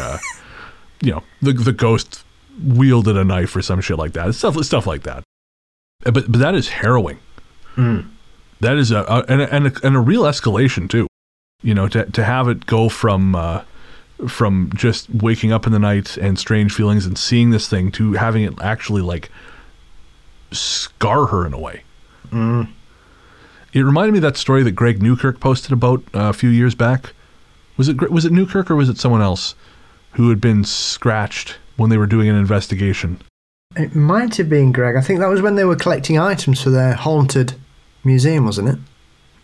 you know, the ghost wielded a knife or some shit like that. It's stuff like that. But that is harrowing. Mm. That is a real escalation too. You know, to have it go from just waking up in the night and strange feelings and seeing this thing to having it actually like scar her in a way. Mm. It reminded me of that story that Greg Newkirk posted about a few years back. Was it Newkirk or was it someone else who had been scratched when they were doing an investigation? It might have been Greg. I think that was when they were collecting items for their haunted museum, wasn't it?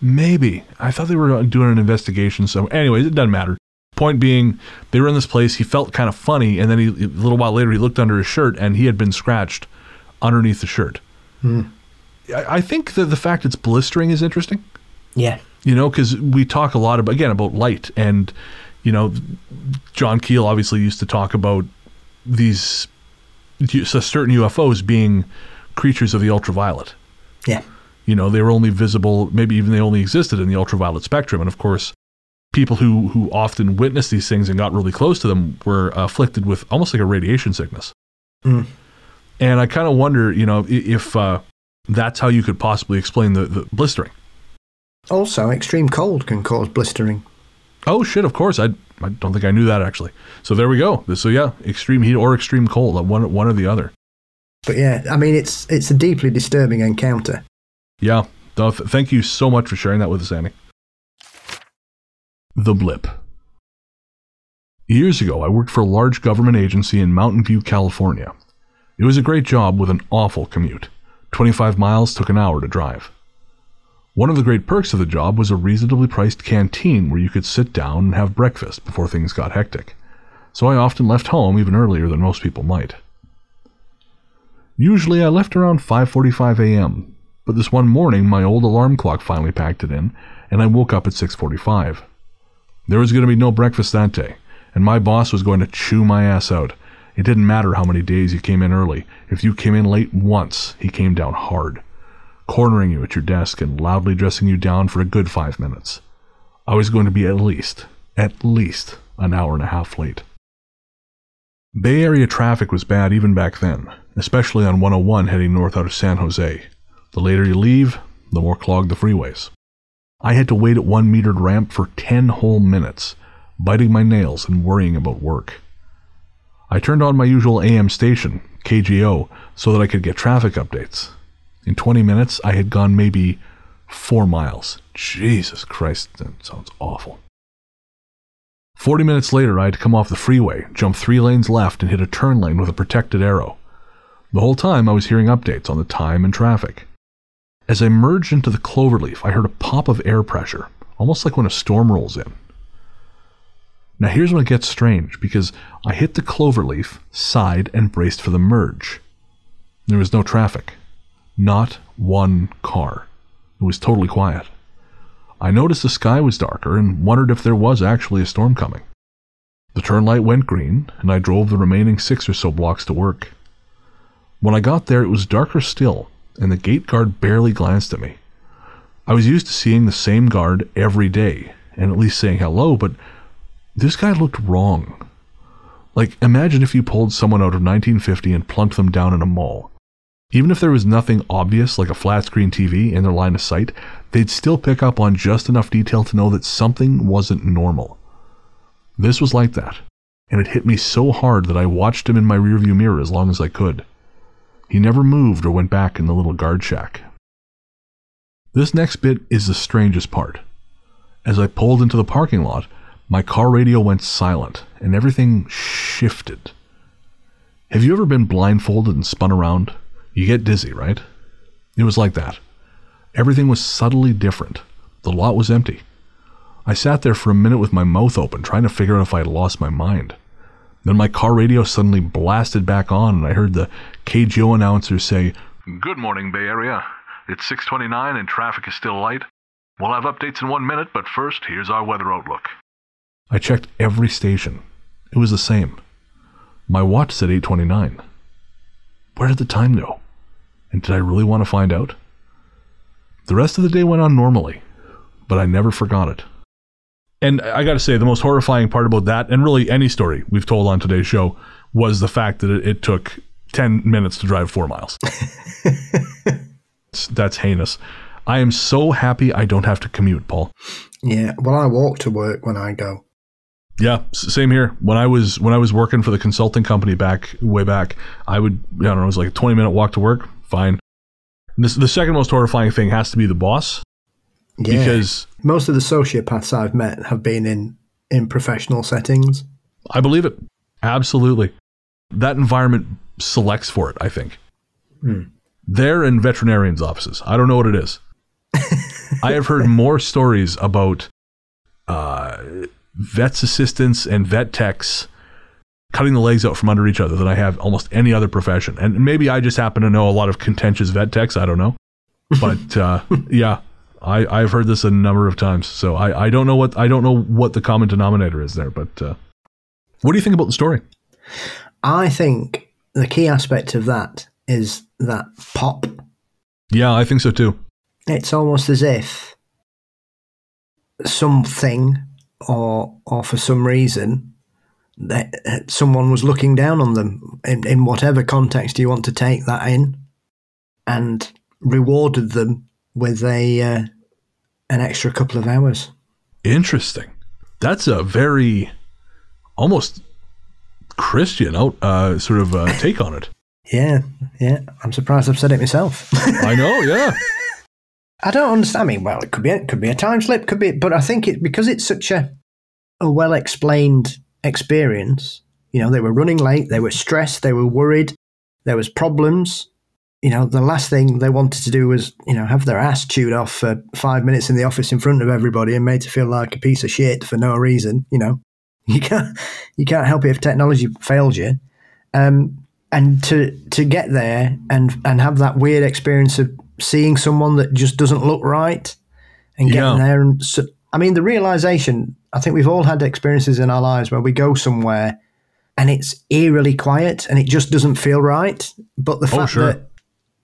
Maybe. I thought they were doing an investigation. So anyways, it doesn't matter. Point being, they were in this place. He felt kind of funny. And then a little while later, he looked under his shirt and he had been scratched underneath the shirt. Mm. I think that the fact it's blistering is interesting. Yeah. You know, because we talk a lot about light. And, you know, John Keel obviously used to talk about these certain UFOs being creatures of the ultraviolet. Yeah. You know, they were only visible, maybe even they only existed in the ultraviolet spectrum. And, of course, people who often witnessed these things and got really close to them were afflicted with almost like a radiation sickness. Mm. And I kind of wonder, you know, if... that's how you could possibly explain the blistering. Also, extreme cold can cause blistering. Oh, shit, of course. I don't think I knew that, actually. So there we go. So, yeah, extreme heat or extreme cold, one or the other. But, yeah, I mean, it's a deeply disturbing encounter. Yeah. Thank you so much for sharing that with us, Annie. The Blip. Years ago, I worked for a large government agency in Mountain View, California. It was a great job with an awful commute. 25 miles took an hour to drive. One of the great perks of the job was a reasonably priced canteen where you could sit down and have breakfast before things got hectic, so I often left home even earlier than most people might. Usually I left around 5:45 a.m., but this one morning my old alarm clock finally packed it in, and I woke up at 6:45. There was going to be no breakfast that day, and my boss was going to chew my ass out, It didn't matter how many days you came in early. If you came in late once, he came down hard, cornering you at your desk and loudly dressing you down for a good 5 minutes. I was going to be at least an hour and a half late. Bay Area traffic was bad even back then, especially on 101 heading north out of San Jose. The later you leave, the more clogged the freeways. I had to wait at one metered ramp for 10 whole minutes, biting my nails and worrying about work. I turned on my usual AM station, KGO, so that I could get traffic updates. In 20 minutes, I had gone maybe 4 miles. Jesus Christ, that sounds awful. 40 minutes later, I had to come off the freeway, jump 3 lanes left, and hit a turn lane with a protected arrow. The whole time, I was hearing updates on the time and traffic. As I merged into the cloverleaf, I heard a pop of air pressure, almost like when a storm rolls in. Now here's when it gets strange, because I hit the cloverleaf, sighed, and braced for the merge. There was no traffic. Not one car. It was totally quiet. I noticed the sky was darker and wondered if there was actually a storm coming. The turn light went green, and I drove the remaining 6 or so blocks to work. When I got there, it was darker still, and the gate guard barely glanced at me. I was used to seeing the same guard every day, and at least saying hello, but this guy looked wrong. Like, imagine if you pulled someone out of 1950 and plunked them down in a mall. Even if there was nothing obvious, like a flat-screen TV, in their line of sight, they'd still pick up on just enough detail to know that something wasn't normal. This was like that, and it hit me so hard that I watched him in my rearview mirror as long as I could. He never moved or went back in the little guard shack. This next bit is the strangest part. As I pulled into the parking lot, my car radio went silent, and everything shifted. Have you ever been blindfolded and spun around? You get dizzy, right? It was like that. Everything was subtly different. The lot was empty. I sat there for a minute with my mouth open, trying to figure out if I had lost my mind. Then my car radio suddenly blasted back on, and I heard the KGO announcer say, "Good morning, Bay Area. It's 6:29 and traffic is still light. We'll have updates in 1 minute, but first, here's our weather outlook." I checked every station. It was the same. My watch said 8:29. Where did the time go? And did I really want to find out? The rest of the day went on normally, but I never forgot it. And I gotta say, the most horrifying part about that, and really any story we've told on today's show, was the fact that it took 10 minutes to drive 4 miles. That's heinous. I am so happy I don't have to commute, Paul. Yeah, well, I walk to work when I go. Yeah, same here. When I was working for the consulting company way back, it was like a 20-minute walk to work. Fine. The second most horrifying thing has to be the boss. Yeah, because most of the sociopaths I've met have been in professional settings. I believe it. Absolutely. That environment selects for it, I think. Mm. They're in veterinarians' offices. I don't know what it is. I have heard more stories about vet's assistants and vet techs cutting the legs out from under each other than I have almost any other profession. And maybe I just happen to know a lot of contentious vet techs. I don't know. But yeah, I've heard this a number of times. So I don't know what the common denominator is there. But what do you think about the story? I think the key aspect of that is that pop. Yeah, I think so too. It's almost as if something or for some reason that someone was looking down on them in whatever context you want to take that in, and rewarded them with an extra couple of hours. Interesting. That's a very almost Christian take on it. Yeah. I'm surprised I've said it myself. I know, yeah. I don't understand. I mean, well, it could be a time slip, but I think it because it's such a well-explained experience. You know, they were running late, they were stressed, they were worried, there was problems. You know, the last thing they wanted to do was, you know, have their ass chewed off for 5 minutes in the office in front of everybody and made to feel like a piece of shit for no reason. You know, you can't help it if technology fails you. And to get there and have that weird experience of seeing someone that just doesn't look right and getting there. And so, I mean, the realization, I think we've all had experiences in our lives where we go somewhere and it's eerily quiet and it just doesn't feel right. But the fact that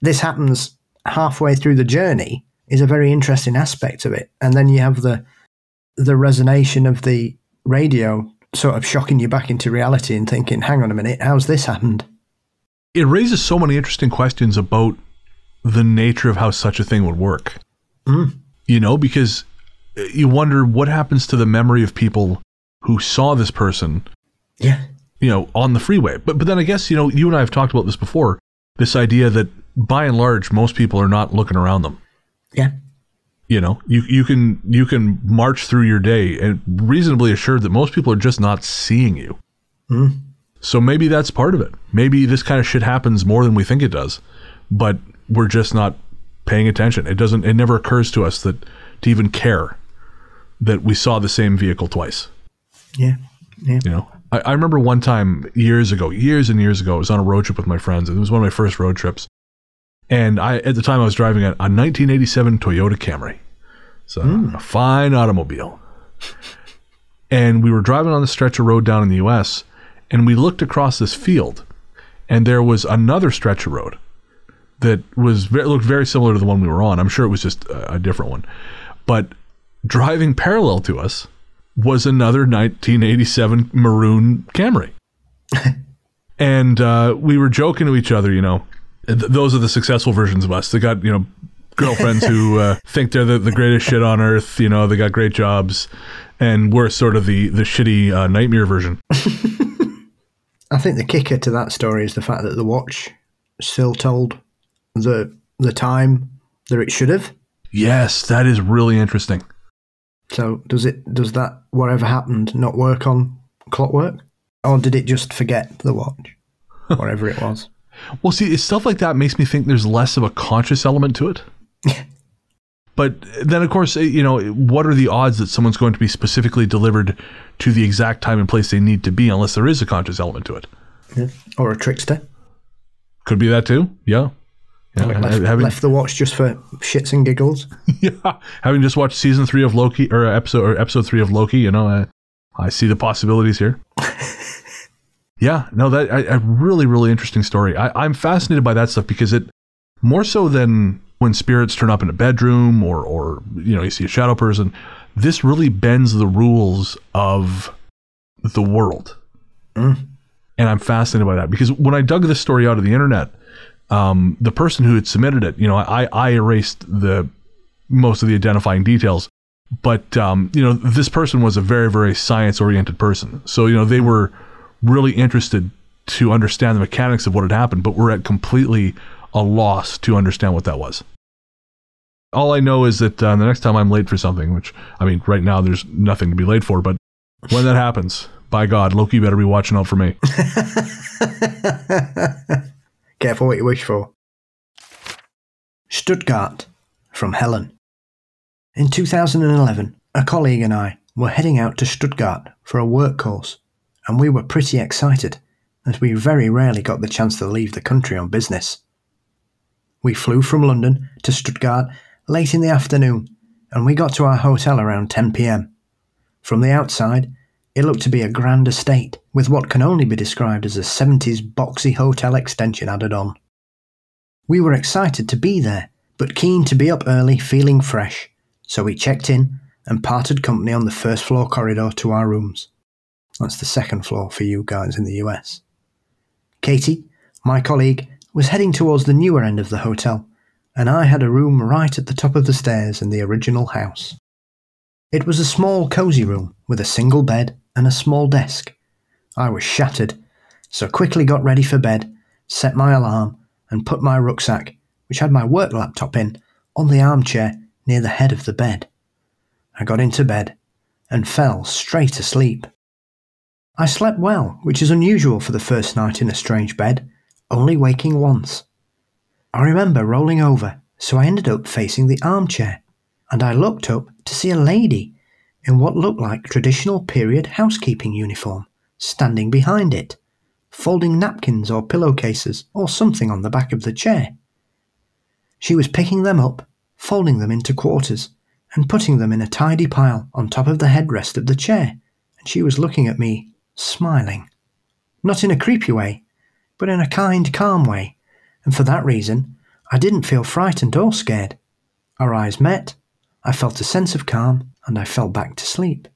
this happens halfway through the journey is a very interesting aspect of it. And then you have the resonation of the radio sort of shocking you back into reality and thinking, hang on a minute, how's this happened? It raises so many interesting questions about the nature of how such a thing would work. Mm. You know, because you wonder what happens to the memory of people who saw this person, you know, on the freeway. But then I guess, you know, you and I have talked about this before, this idea that by and large, most people are not looking around them. Yeah. You know, you can march through your day and reasonably assured that most people are just not seeing you. Mm. So maybe that's part of it. Maybe this kind of shit happens more than we think it does, but we're just not paying attention. It never occurs to us that to even care that we saw the same vehicle twice. Yeah. Yeah. You know, I remember one time years and years ago, I was on a road trip with my friends. It was one of my first road trips. And at the time I was driving a 1987 Toyota Camry. So a fine automobile. And we were driving on the stretch of road down in the US, and we looked across this field, and there was another stretch of road that looked very similar to the one we were on. I'm sure it was just a different one. But driving parallel to us was another 1987 maroon Camry. And we were joking to each other, you know, those are the successful versions of us. They got, you know, girlfriends who think they're the greatest shit on earth. You know, they got great jobs. And we're sort of the shitty nightmare version. I think the kicker to that story is the fact that the watch still told the time that it should have. Yes, that is really interesting. So does that, whatever happened, not work on clockwork? Or did it just forget the watch? Whatever it was. Well, see, stuff like that makes me think there's less of a conscious element to it. But then, of course, you know, what are the odds that someone's going to be specifically delivered to the exact time and place they need to be unless there is a conscious element to it? Yeah. Or a trickster. Could be that too, yeah. Left the watch just for shits and giggles. Yeah, having just watched season 3 of Loki, or episode 3 of Loki, you know, I see the possibilities here. Yeah, no, that a really, really interesting story. I'm fascinated by that stuff because it, more so than when spirits turn up in a bedroom or you know, you see a shadow person, this really bends the rules of the world. Mm. And I'm fascinated by that because when I dug this story out of the internet, the person who had submitted it, you know, I erased the most of the identifying details, but you know, this person was a very, very science-oriented person. So, you know, they were really interested to understand the mechanics of what had happened, but we're at completely a loss to understand what that was. All I know is that the next time I'm late for something, which, I mean, right now there's nothing to be late for, but when that happens, by God, Loki better be watching out for me. Careful what you wish for. Stuttgart, from Helen. In 2011, a colleague and I were heading out to Stuttgart for a work course, and we were pretty excited, as we very rarely got the chance to leave the country on business. We flew from London to Stuttgart late in the afternoon, and we got to our hotel around 10 p.m. From the outside, it looked to be a grand estate, with what can only be described as a 70s boxy hotel extension added on. We were excited to be there, but keen to be up early, feeling fresh, so we checked in and parted company on the first floor corridor to our rooms. That's the second floor for you guys in the US. Katie, my colleague, was heading towards the newer end of the hotel, and I had a room right at the top of the stairs in the original house. It was a small, cosy room with a single bed and a small desk. I was shattered, so quickly got ready for bed, set my alarm, and put my rucksack, which had my work laptop in, on the armchair near the head of the bed. I got into bed and fell straight asleep. I slept well, which is unusual for the first night in a strange bed, only waking once. I remember rolling over, so I ended up facing the armchair, and I looked up to see a lady in what looked like traditional period housekeeping uniform, standing behind it, folding napkins or pillowcases or something on the back of the chair. She was picking them up, folding them into quarters, and putting them in a tidy pile on top of the headrest of the chair, and she was looking at me, smiling. Not in a creepy way, but in a kind, calm way, and for that reason, I didn't feel frightened or scared. Our eyes met, I felt a sense of calm, and I fell back to sleep.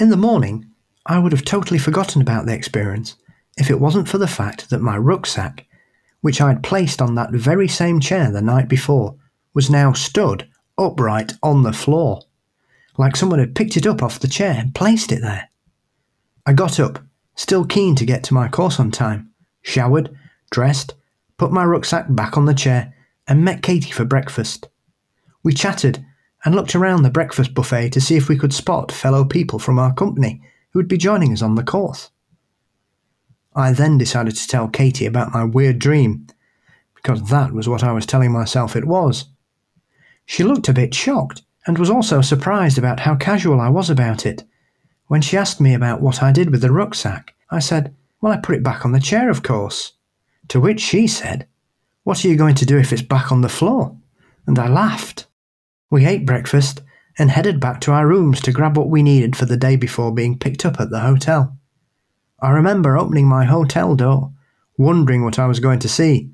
In the morning, I would have totally forgotten about the experience if it wasn't for the fact that my rucksack, which I'd placed on that very same chair the night before, was now stood upright on the floor, like someone had picked it up off the chair and placed it there. I got up, still keen to get to my course on time, showered, dressed, put my rucksack back on the chair, and met Katie for breakfast. We chatted and looked around the breakfast buffet to see if we could spot fellow people from our company who would be joining us on the course. I then decided to tell Katie about my weird dream, because that was what I was telling myself it was. She looked a bit shocked, and was also surprised about how casual I was about it. When she asked me about what I did with the rucksack, I said, "Well, I put it back on the chair, of course." To which she said, "What are you going to do if it's back on the floor?" And I laughed. We ate breakfast and headed back to our rooms to grab what we needed for the day before being picked up at the hotel. I remember opening my hotel door, wondering what I was going to see.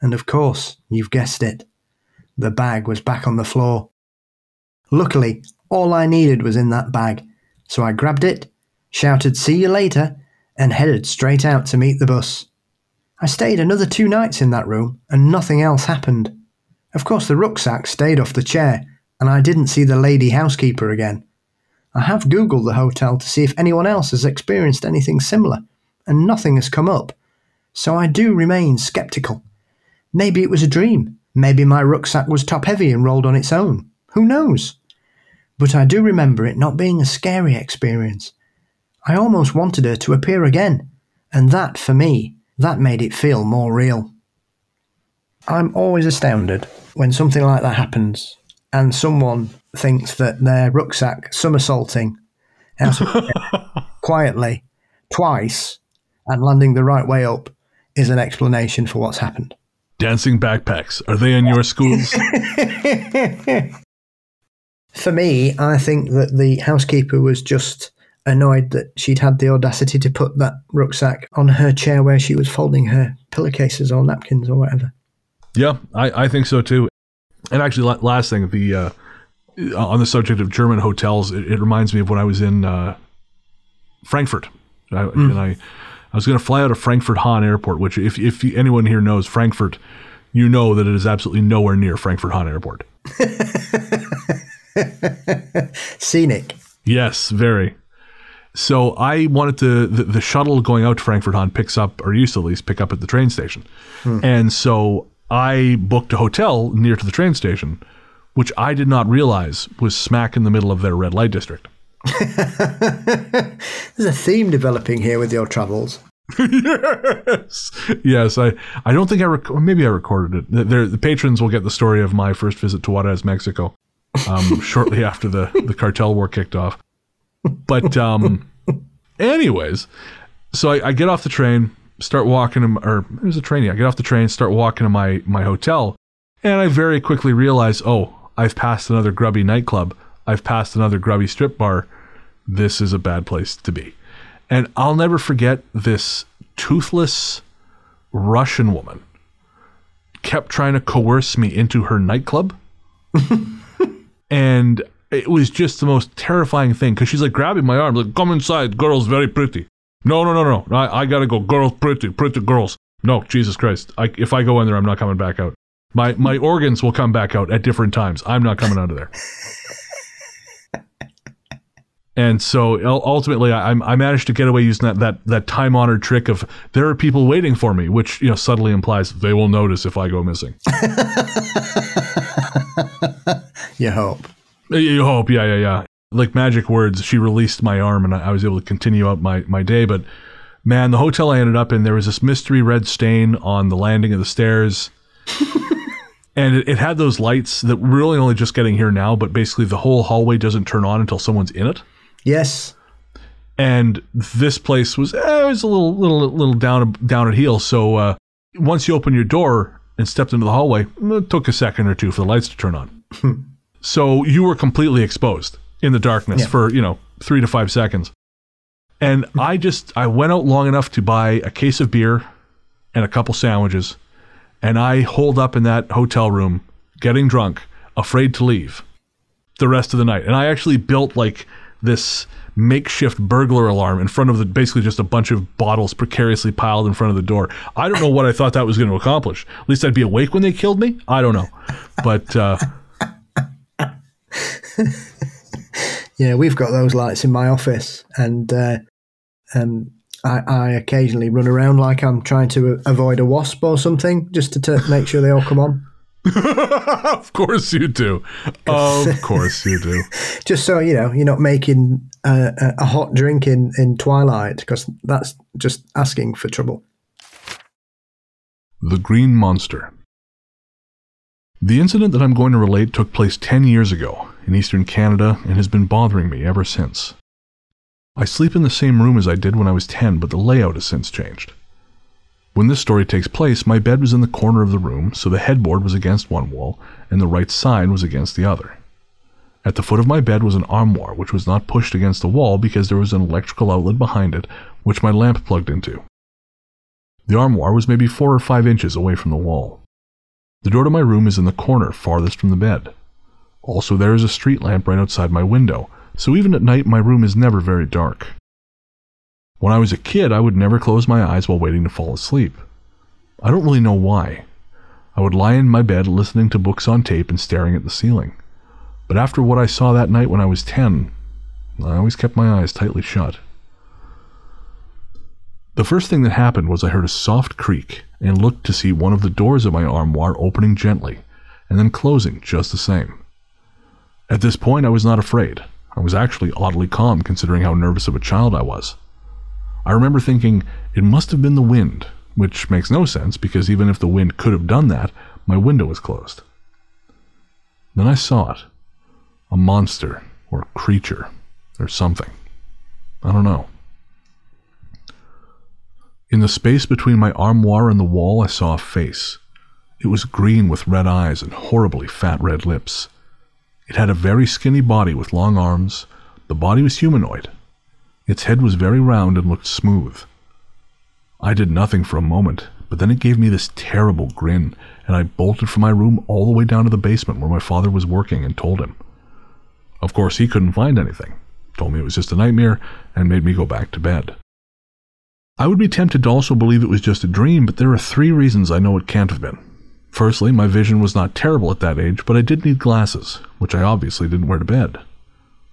And of course, you've guessed it. The bag was back on the floor. Luckily, all I needed was in that bag, so I grabbed it, shouted "See you later," and headed straight out to meet the bus. I stayed another 2 nights in that room, and nothing else happened. Of course, the rucksack stayed off the chair, and I didn't see the lady housekeeper again. I have Googled the hotel to see if anyone else has experienced anything similar, and nothing has come up, so I do remain sceptical. Maybe it was a dream. Maybe my rucksack was top-heavy and rolled on its own. Who knows? But I do remember it not being a scary experience. I almost wanted her to appear again, and that, for me, that made it feel more real. I'm always astounded when something like that happens, and someone thinks that their rucksack somersaulting out of quietly twice and landing the right way up is an explanation for what's happened. Dancing backpacks, are they in your schools? For me, I think that the housekeeper was just annoyed that she'd had the audacity to put that rucksack on her chair where she was folding her pillowcases or napkins or whatever. Yeah, I think so too. And actually, last thing, on the subject of German hotels, it reminds me of when I was in Frankfurt. I was going to fly out of Frankfurt Hahn Airport, which if anyone here knows Frankfurt, you know that it is absolutely nowhere near Frankfurt Hahn Airport. Scenic. Yes, very. So I wanted to, the shuttle going out to Frankfurt Hahn picks up, or used to at least pick up at the train station. And so I booked a hotel near to the train station, which I did not realize was smack in the middle of their red light district. There's a theme developing here with your travels. Yes. I don't think maybe I recorded it. The patrons will get the story of my first visit to Juarez, Mexico, shortly after the cartel war kicked off. But anyways, so I get off the train, start walking to I get off the train, start walking to my hotel, and I very quickly realize, oh, I've passed another grubby nightclub. I've passed another grubby strip bar. This is a bad place to be. And I'll never forget this toothless Russian woman kept trying to coerce me into her nightclub. And it was just the most terrifying thing, because she's like grabbing my arm, like, "Come inside, girls, very pretty." No. I got to go. Girls, pretty girls. No, Jesus Christ. If I go in there, I'm not coming back out. My organs will come back out at different times. I'm not coming out of there. And so ultimately, I managed to get away using that time-honored trick of there are people waiting for me, which subtly implies they will notice if I go missing. You hope. You hope, yeah. Like magic words, she released my arm and I was able to continue out my day. But man, the hotel I ended up in, there was this mystery red stain on the landing of the stairs. And it had those lights that we're really only just getting here now, but basically the whole hallway doesn't turn on until someone's in it. Yes. And this place was it was a little down at heel. So once you open your door and stepped into the hallway, it took a second or two for the lights to turn on. So you were completely exposed in the darkness for 3 to 5 seconds. And I went out long enough to buy a case of beer and a couple sandwiches. And I holed up in that hotel room, getting drunk, afraid to leave the rest of the night. And I actually built like this makeshift burglar alarm in front of basically just a bunch of bottles precariously piled in front of the door. I don't know what I thought that was going to accomplish. At least I'd be awake when they killed me. I don't know. But, yeah, we've got those lights in my office. And, I occasionally run around like I'm trying to avoid a wasp or something just to make sure they all come on. Of course you do. Of course you do. Just so, you know, you're not making a hot drink in twilight, because that's just asking for trouble. The Green Monster. The incident that I'm going to relate took place 10 years ago in eastern Canada and has been bothering me ever since. I sleep in the same room as I did when I was 10, but the layout has since changed. When this story takes place, my bed was in the corner of the room, so the headboard was against one wall, and the right side was against the other. At the foot of my bed was an armoire, which was not pushed against the wall because there was an electrical outlet behind it, which my lamp plugged into. The armoire was maybe 4 or 5 inches away from the wall. The door to my room is in the corner, farthest from the bed. Also, there is a street lamp right outside my window, so even at night, my room is never very dark. When I was a kid, I would never close my eyes while waiting to fall asleep. I don't really know why. I would lie in my bed listening to books on tape and staring at the ceiling. But after what I saw that night when I was 10, I always kept my eyes tightly shut. The first thing that happened was I heard a soft creak and looked to see one of the doors of my armoire opening gently and then closing just the same. At this point, I was not afraid. I was actually oddly calm considering how nervous of a child I was. I remember thinking, it must have been the wind, which makes no sense because even if the wind could have done that, my window was closed. Then I saw it. A monster, or creature, or something. I don't know. In the space between my armoire and the wall, I saw a face. It was green with red eyes and horribly fat red lips. It had a very skinny body with long arms. The body was humanoid. Its head was very round and looked smooth. I did nothing for a moment, but then it gave me this terrible grin, and I bolted from my room all the way down to the basement where my father was working and told him. Of course, he couldn't find anything, told me it was just a nightmare, and made me go back to bed. I would be tempted to also believe it was just a dream, but there are 3 reasons I know it can't have been. Firstly, my vision was not terrible at that age, but I did need glasses, which I obviously didn't wear to bed.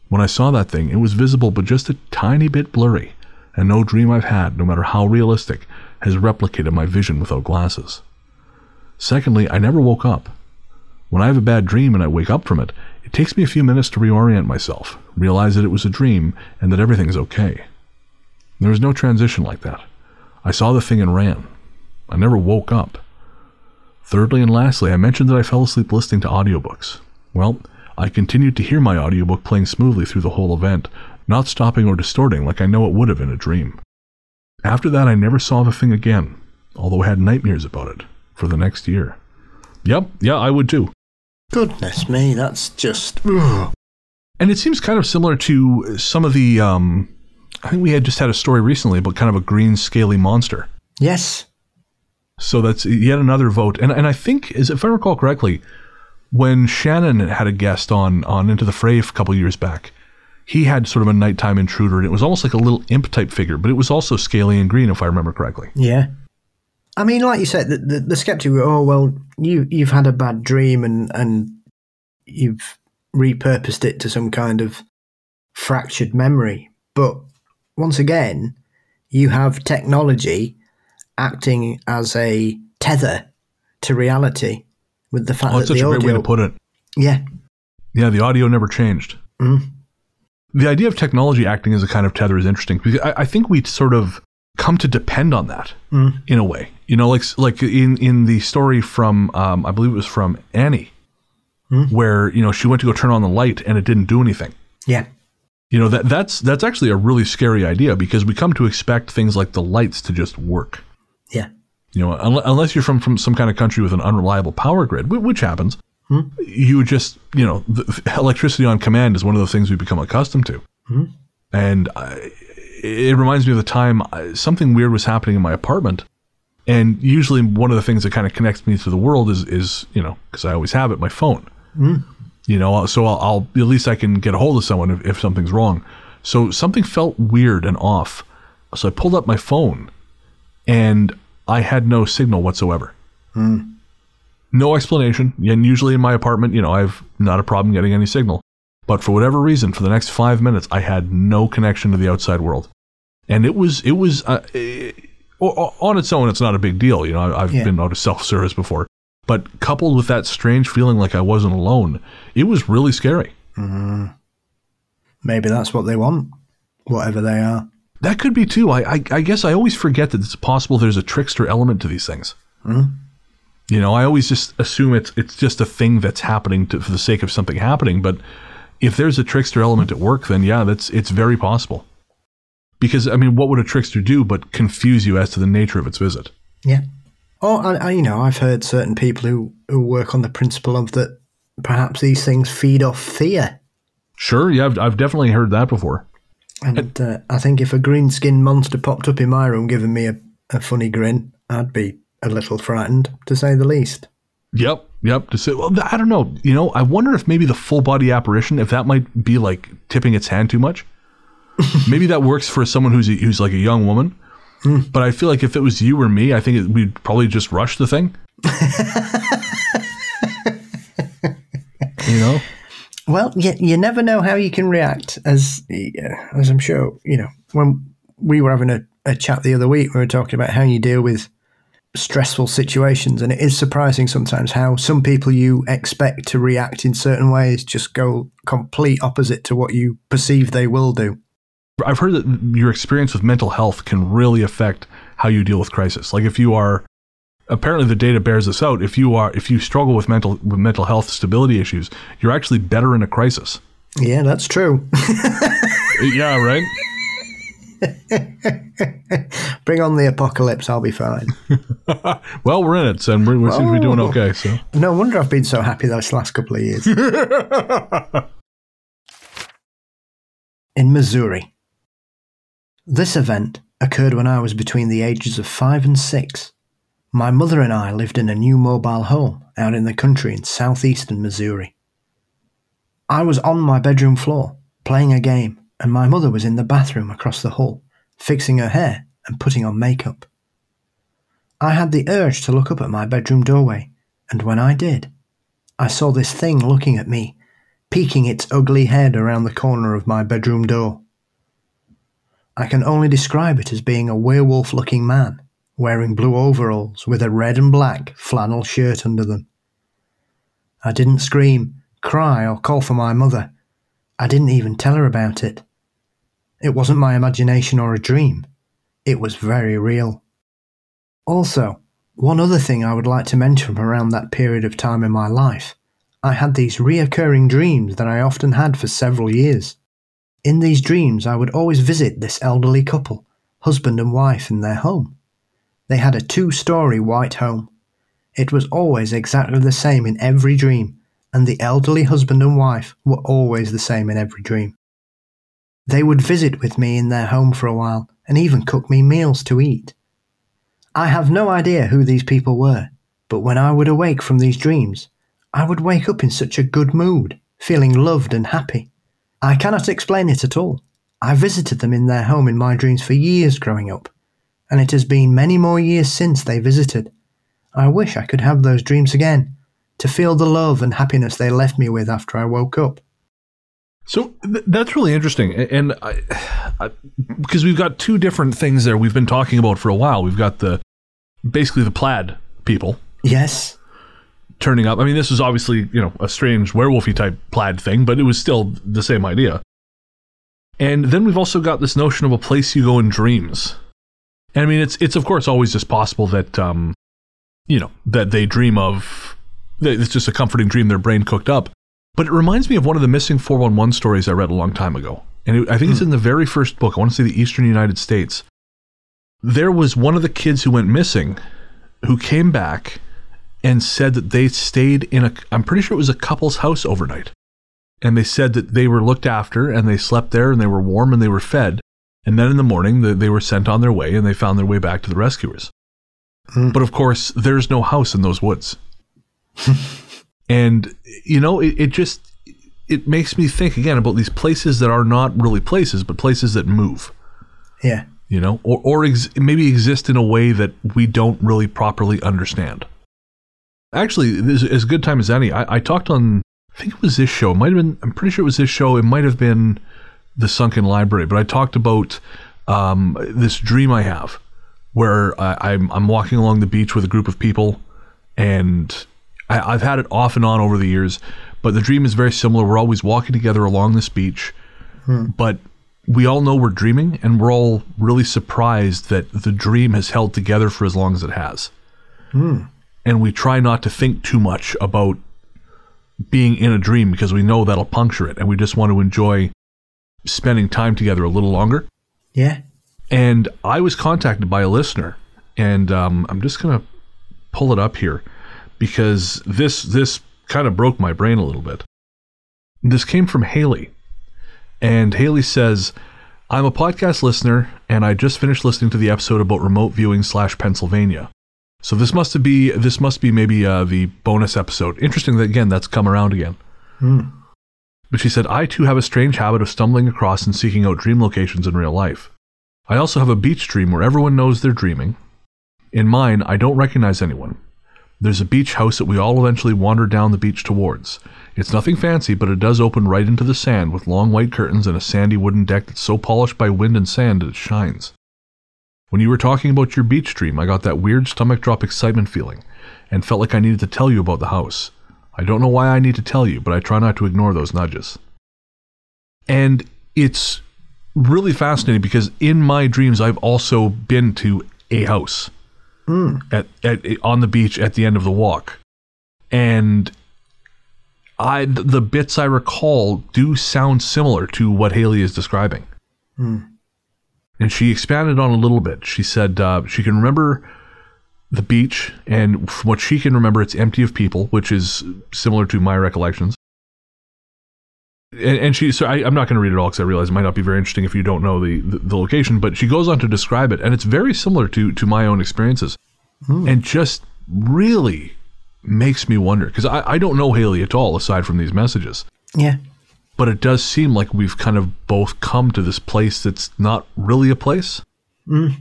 When I saw that thing, it was visible but just a tiny bit blurry, and no dream I've had, no matter how realistic, has replicated my vision without glasses. Secondly, I never woke up. When I have a bad dream and I wake up from it, it takes me a few minutes to reorient myself, realize that it was a dream, and that everything's okay. There was no transition like that. I saw the thing and ran. I never woke up. Thirdly and lastly, I mentioned that I fell asleep listening to audiobooks. Well, I continued to hear my audiobook playing smoothly through the whole event, not stopping or distorting like I know it would have in a dream. After that, I never saw the thing again, although I had nightmares about it for the next year. Yeah, I would too. Goodness me, that's just... Ugh. And it seems kind of similar to some of the, I think we had just had a story recently about kind of a green, scaly monster. Yes. So that's yet another vote. And I think, if I recall correctly, when Shannon had a guest on Into the Fray a couple years back, he had sort of a nighttime intruder, and it was almost like a little imp-type figure, but it was also scaly and green, if I remember correctly. Yeah. I mean, like you said, the skeptic, oh, well, you've had a bad dream and you've repurposed it to some kind of fractured memory. But once again, you have technology acting as a tether to reality with the fact that the audio... Oh, that's such a great way to put it. Yeah. Yeah, the audio never changed. Mm. The idea of technology acting as a kind of tether is interesting because I think we sort of come to depend on that in a way. You know, like in the story from, I believe it was from Annie, where, you know, she went to go turn on the light and it didn't do anything. Yeah. You know, that's actually a really scary idea because we come to expect things like the lights to just work. Yeah. You know, unless you're from some kind of country with an unreliable power grid, which happens, you just, you know, electricity on command is one of the things we become accustomed to. And it reminds me of the time something weird was happening in my apartment. And usually one of the things that kind of connects me to the world is you know, because I always have it, my phone. Mm. You know, so I'll at least I can get a hold of someone if something's wrong. So something felt weird and off. So I pulled up my phone and I had no signal whatsoever. Mm. No explanation. And usually in my apartment, you know, I have not a problem getting any signal. But for whatever reason, for the next 5 minutes, I had no connection to the outside world. And it was on its own, it's not a big deal. You know, I've been out of self-service before. But coupled with that strange feeling like I wasn't alone, it was really scary. Mm-hmm. Maybe that's what they want, whatever they are. That could be too. I guess I always forget that it's possible there's a trickster element to these things. Mm-hmm. You know, I always just assume it's just a thing that's happening for the sake of something happening. But if there's a trickster element at work, then yeah, it's very possible. Because, I mean, what would a trickster do but confuse you as to the nature of its visit? Yeah. Oh, I've heard certain people who work on the principle of that perhaps these things feed off fear. Sure, yeah, I've definitely heard that before. And I think if a green-skinned monster popped up in my room giving me a funny grin, I'd be a little frightened, to say the least. Yep. Well, I don't know. You know, I wonder if maybe the full-body apparition, if that might be like tipping its hand too much. Maybe that works for someone who's like a young woman. Mm. But I feel like if it was you or me, I think we'd probably just rush the thing. You know? Well, you never know how you can react, as I'm sure, you know, when we were having a chat the other week, we were talking about how you deal with stressful situations, and it is surprising sometimes how some people you expect to react in certain ways just go complete opposite to what you perceive they will do. I've heard that your experience with mental health can really affect how you deal with crisis. Like if you are, apparently the data bears this out, if you struggle with mental health stability issues, you're actually better in a crisis. Yeah, that's true. Yeah, right? Bring on the apocalypse, I'll be fine. Well, we're in it, and we seem to be doing okay. So no wonder I've been so happy those last couple of years. In Missouri. This event occurred when I was between the ages of 5 and 6. My mother and I lived in a new mobile home out in the country in southeastern Missouri. I was on my bedroom floor, playing a game, and my mother was in the bathroom across the hall, fixing her hair and putting on makeup. I had the urge to look up at my bedroom doorway, and when I did, I saw this thing looking at me, peeking its ugly head around the corner of my bedroom door. I can only describe it as being a werewolf-looking man, wearing blue overalls with a red and black flannel shirt under them. I didn't scream, cry, or call for my mother. I didn't even tell her about it. It wasn't my imagination or a dream. It was very real. Also, one other thing I would like to mention from around that period of time in my life, I had these reoccurring dreams that I often had for several years. In these dreams, I would always visit this elderly couple, husband and wife, in their home. They had a 2-story white home. It was always exactly the same in every dream, and the elderly husband and wife were always the same in every dream. They would visit with me in their home for a while, and even cook me meals to eat. I have no idea who these people were, but when I would awake from these dreams, I would wake up in such a good mood, feeling loved and happy. I cannot explain it at all. I visited them in their home in my dreams for years growing up, and it has been many more years since they visited. I wish I could have those dreams again, to feel the love and happiness they left me with after I woke up. So that's really interesting, and because we've got two different things there we've been talking about for a while. We've got basically the plaid people. Yes. Turning up. I mean, this was obviously, you know, a strange werewolfy type plaid thing, but it was still the same idea. And then we've also got this notion of a place you go in dreams. And I mean, it's of course always just possible that you know, that they dream of, that it's just a comforting dream their brain cooked up. But it reminds me of one of the missing 411 stories I read a long time ago. And I think it's in the very first book. I want to say the Eastern United States. There was one of the kids who went missing who came back and said that they stayed in I'm pretty sure it was a couple's house overnight. And they said that they were looked after and they slept there and they were warm and they were fed. And then in the morning, they were sent on their way, and they found their way back to the rescuers. Mm. But of course, there's no house in those woods. And, you know, it makes me think again about these places that are not really places, but places that move. Yeah. You know, or maybe exist in a way that we don't really properly understand. Actually, this is as good time as any. I talked on, I think it was this show. It might have been, I'm pretty sure it was this show. It might have been The Sunken Library. But I talked about this dream I have where I'm walking along the beach with a group of people, and I've had it off and on over the years, but the dream is very similar. We're always walking together along this beach, but we all know we're dreaming, and we're all really surprised that the dream has held together for as long as it has. Hmm. And we try not to think too much about being in a dream because we know that'll puncture it, and we just want to enjoy spending time together a little longer. Yeah. And I was contacted by a listener, and I'm just going to pull it up here because this kind of broke my brain a little bit. This came from Haley, and Haley says, I'm a podcast listener, and I just finished listening to the episode about remote viewing / Pennsylvania. So this must be maybe the bonus episode. Interesting that, again, that's come around again. Hmm. But she said, I too have a strange habit of stumbling across and seeking out dream locations in real life. I also have a beach dream where everyone knows they're dreaming. In mine, I don't recognize anyone. There's a beach house that we all eventually wander down the beach towards. It's nothing fancy, but it does open right into the sand with long white curtains and a sandy wooden deck that's so polished by wind and sand that it shines. When you were talking about your beach dream, I got that weird stomach drop excitement feeling and felt like I needed to tell you about the house. I don't know why I need to tell you, but I try not to ignore those nudges. And it's really fascinating because in my dreams, I've also been to a house at on the beach at the end of the walk. And the bits I recall do sound similar to what Haley is describing. Mm. And she expanded on a little bit. She said she can remember the beach, and from what she can remember, it's empty of people, which is similar to my recollections. And she, so I'm not going to read it all because I realize it might not be very interesting if you don't know the location, but she goes on to describe it, and it's very similar to my own experiences. Hmm. And just really makes me wonder, because I don't know Haley at all aside from these messages. Yeah. But it does seem like we've kind of both come to this place that's not really a place. Mm.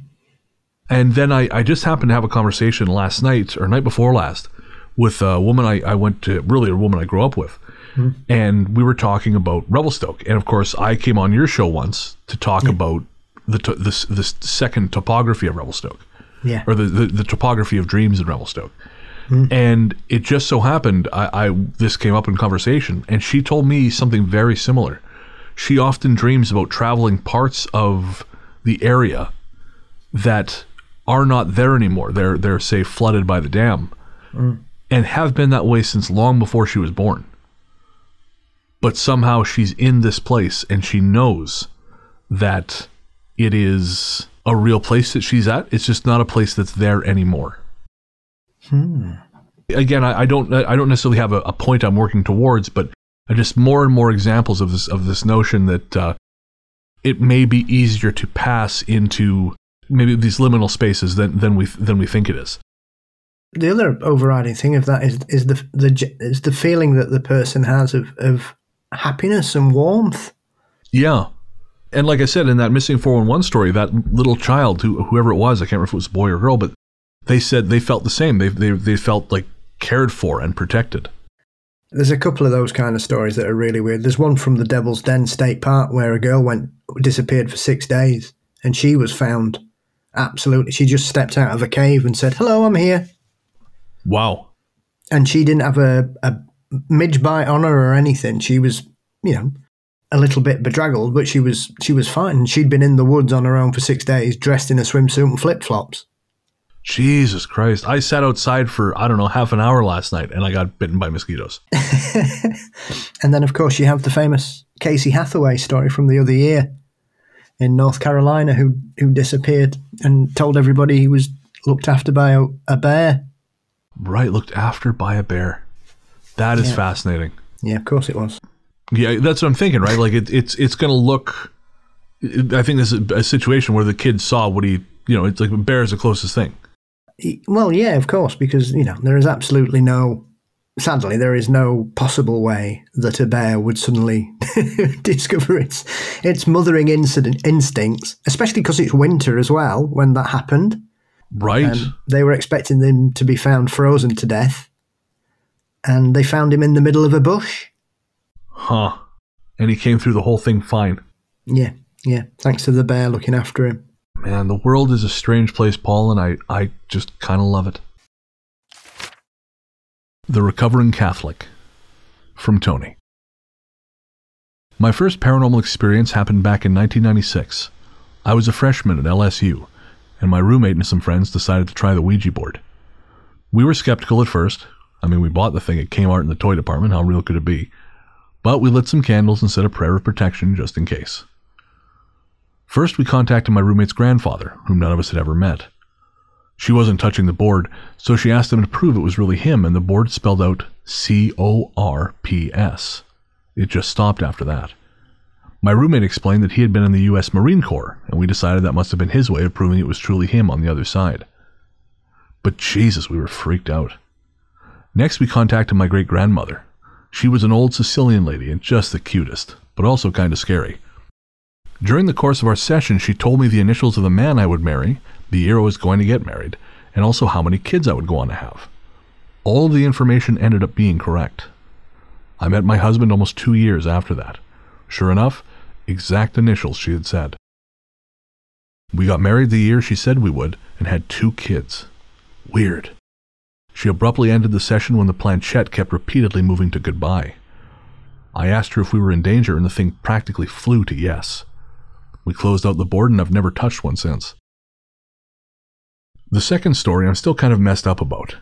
And then I just happened to have a conversation last night or night before last with a woman I went to, really a woman I grew up with. Mm. And we were talking about Revelstoke. And of course, I came on your show once to talk about the second topography of Revelstoke. Yeah. Or the topography of dreams in Revelstoke. And it just so happened, this came up in conversation, and she told me something very similar. She often dreams about traveling parts of the area that are not there anymore. They're say, flooded by the dam, and have been that way since long before she was born. But somehow she's in this place, and she knows that it is a real place that she's at. It's just not a place that's there anymore. Hmm. Again, I don't necessarily have a point I'm working towards, but just more and more examples of this notion that it may be easier to pass into maybe these liminal spaces than we think it is. The other overriding thing of that is the feeling that the person has of happiness and warmth. Yeah, and like I said in that missing 411 story, that little child whoever it was, I can't remember if it was a boy or girl, but they said they felt the same. They felt like cared for and protected. There's a couple of those kind of stories that are really weird. There's one from the Devil's Den State Park where a girl disappeared for 6 days, and she was found. Absolutely, she just stepped out of a cave and said, "Hello, I'm here." Wow. And she didn't have a midge bite on her or anything. She was, you know, a little bit bedraggled, but she was fine. And she'd been in the woods on her own for 6 days, dressed in a swimsuit and flip flops. Jesus Christ. I sat outside for, I don't know, half an hour last night, and I got bitten by mosquitoes. And then, of course, you have the famous Casey Hathaway story from the other year in North Carolina who disappeared and told everybody he was looked after by a bear. Right, looked after by a bear. That is fascinating. Yeah, of course it was. Yeah, that's what I'm thinking, right? Like, it's going to look I think this is a situation where the kid saw what he, you know, it's like a bear is the closest thing. Well, yeah, of course, because, you know, there is absolutely no, sadly, there is no possible way that a bear would suddenly discover its mothering instincts, especially because it's winter as well when that happened. Right. They were expecting him to be found frozen to death, and they found him in the middle of a bush. Huh. And he came through the whole thing fine. Yeah, yeah. Thanks to the bear looking after him. Man, the world is a strange place, Paul, and I just kind of love it. The Recovering Catholic, from Tony. My first paranormal experience happened back in 1996. I was a freshman at LSU, and my roommate and some friends decided to try the Ouija board. We were skeptical at first. I mean, we bought the thing at Kmart in the toy department. How real could it be? But we lit some candles and said a prayer of protection just in case. First, we contacted my roommate's grandfather, whom none of us had ever met. She wasn't touching the board, so she asked him to prove it was really him, and the board spelled out CORPS. It just stopped after that. My roommate explained that he had been in the U.S. Marine Corps, and we decided that must have been his way of proving it was truly him on the other side. But Jesus, we were freaked out. Next, we contacted my great-grandmother. She was an old Sicilian lady and just the cutest, but also kind of scary. During the course of our session, she told me the initials of the man I would marry, the year I was going to get married, and also how many kids I would go on to have. All of the information ended up being correct. I met my husband almost 2 years after that. Sure enough, exact initials she had said. We got married the year she said we would and had 2 kids. Weird. She abruptly ended the session when the planchette kept repeatedly moving to goodbye. I asked her if we were in danger, and the thing practically flew to yes. We closed out the board, and I've never touched one since. The second story I'm still kind of messed up about.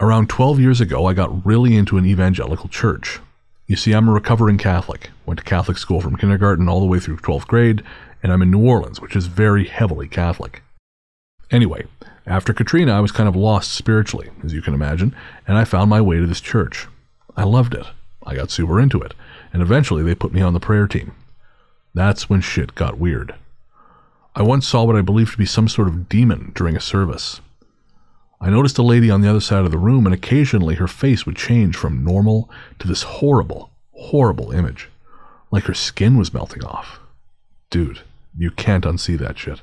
Around 12 years ago, I got really into an evangelical church. You see, I'm a recovering Catholic, went to Catholic school from kindergarten all the way through 12th grade, and I'm in New Orleans, which is very heavily Catholic. Anyway, after Katrina, I was kind of lost spiritually, as you can imagine, and I found my way to this church. I loved it. I got super into it, and eventually they put me on the prayer team. That's when shit got weird. I once saw what I believed to be some sort of demon during a service. I noticed a lady on the other side of the room, and occasionally her face would change from normal to this horrible, horrible image, like her skin was melting off. Dude, you can't unsee that shit.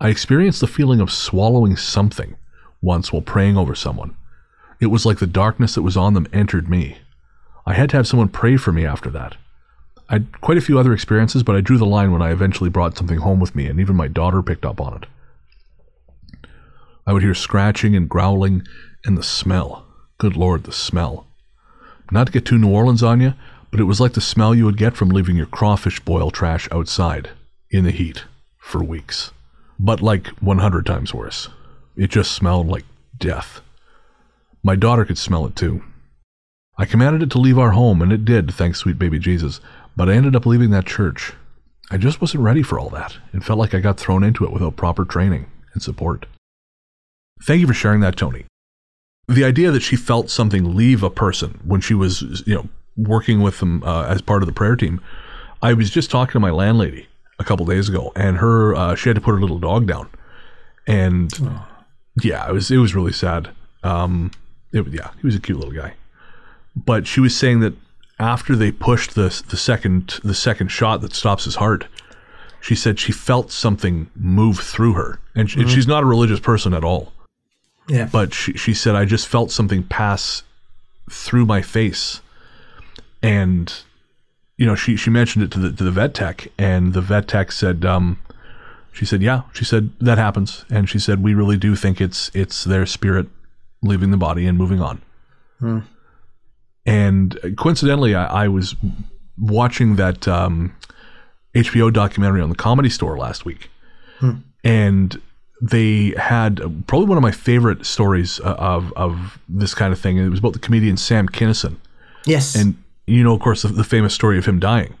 I experienced the feeling of swallowing something once while praying over someone. It was like the darkness that was on them entered me. I had to have someone pray for me after that. I had quite a few other experiences, but I drew the line when I eventually brought something home with me, and even my daughter picked up on it. I would hear scratching and growling, and the smell. Good Lord, the smell. Not to get too New Orleans on you, but it was like the smell you would get from leaving your crawfish boil trash outside, in the heat, for weeks. But like 100 times worse. It just smelled like death. My daughter could smell it too. I commanded it to leave our home, and it did, thanks sweet baby Jesus, but I ended up leaving that church. I just wasn't ready for all that, and felt like I got thrown into it without proper training and support. Thank you for sharing that, Tony. The idea that she felt something leave a person when she was, you know, working with them as part of the prayer team. I was just talking to my landlady a couple days ago, and her she had to put her little dog down, and yeah, it was really sad. He was a cute little guy, but she was saying that after they pushed the second shot that stops his heart, she said she felt something move through her, and she's not a religious person at all. Yeah, but she said, I just felt something pass through my face, and. You know, she mentioned it to the vet tech, and the vet tech said, she said that happens, and she said we really do think it's their spirit leaving the body and moving on. And coincidentally, I was watching that HBO documentary on the Comedy Store last week, and they had probably one of my favorite stories of this kind of thing. It was about the comedian Sam Kinison. Yes, and. You know, of course, the famous story of him dying.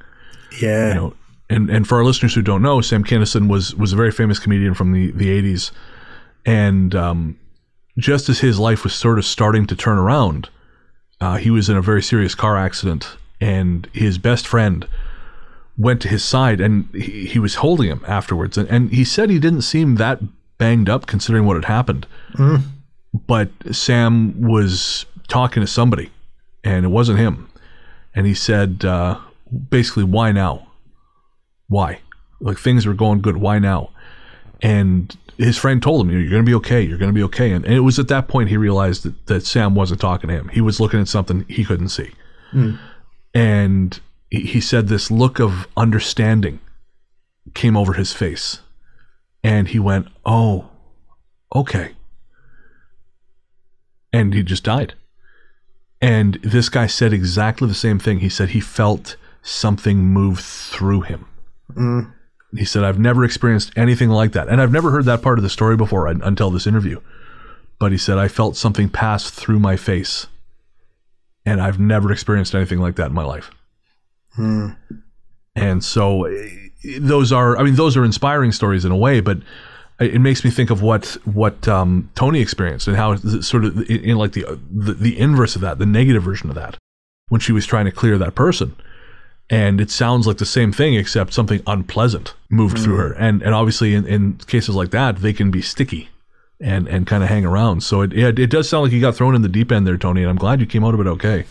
Yeah. You know, and for our listeners who don't know, Sam Kinison was a very famous comedian from the 80s. And just as his life was sort of starting to turn around, he was in a very serious car accident. And his best friend went to his side, and he was holding him afterwards. And he said he didn't seem that banged up considering what had happened. Mm. But Sam was talking to somebody, and it wasn't him. And he said, basically, why now? Why? Like, things were going good. Why now? And his friend told him, you're going to be okay. You're going to be okay. And it was at that point he realized that Sam wasn't talking to him. He was looking at something he couldn't see. Mm. And he said this look of understanding came over his face. And he went, oh, okay. And he just died. And this guy said exactly the same thing. He said he felt something move through him. Mm. He said, I've never experienced anything like that. And I've never heard that part of the story before until this interview. But he said, I felt something pass through my face. And I've never experienced anything like that in my life. Hmm. And so those are inspiring stories in a way, but it makes me think of what Tony experienced and how sort of in like the inverse of that, the negative version of that, when she was trying to clear that person. And it sounds like the same thing, except something unpleasant moved through her. And obviously in cases like that, they can be sticky and kind of hang around. So it does sound like you got thrown in the deep end there, Tony, and I'm glad you came out of it okay.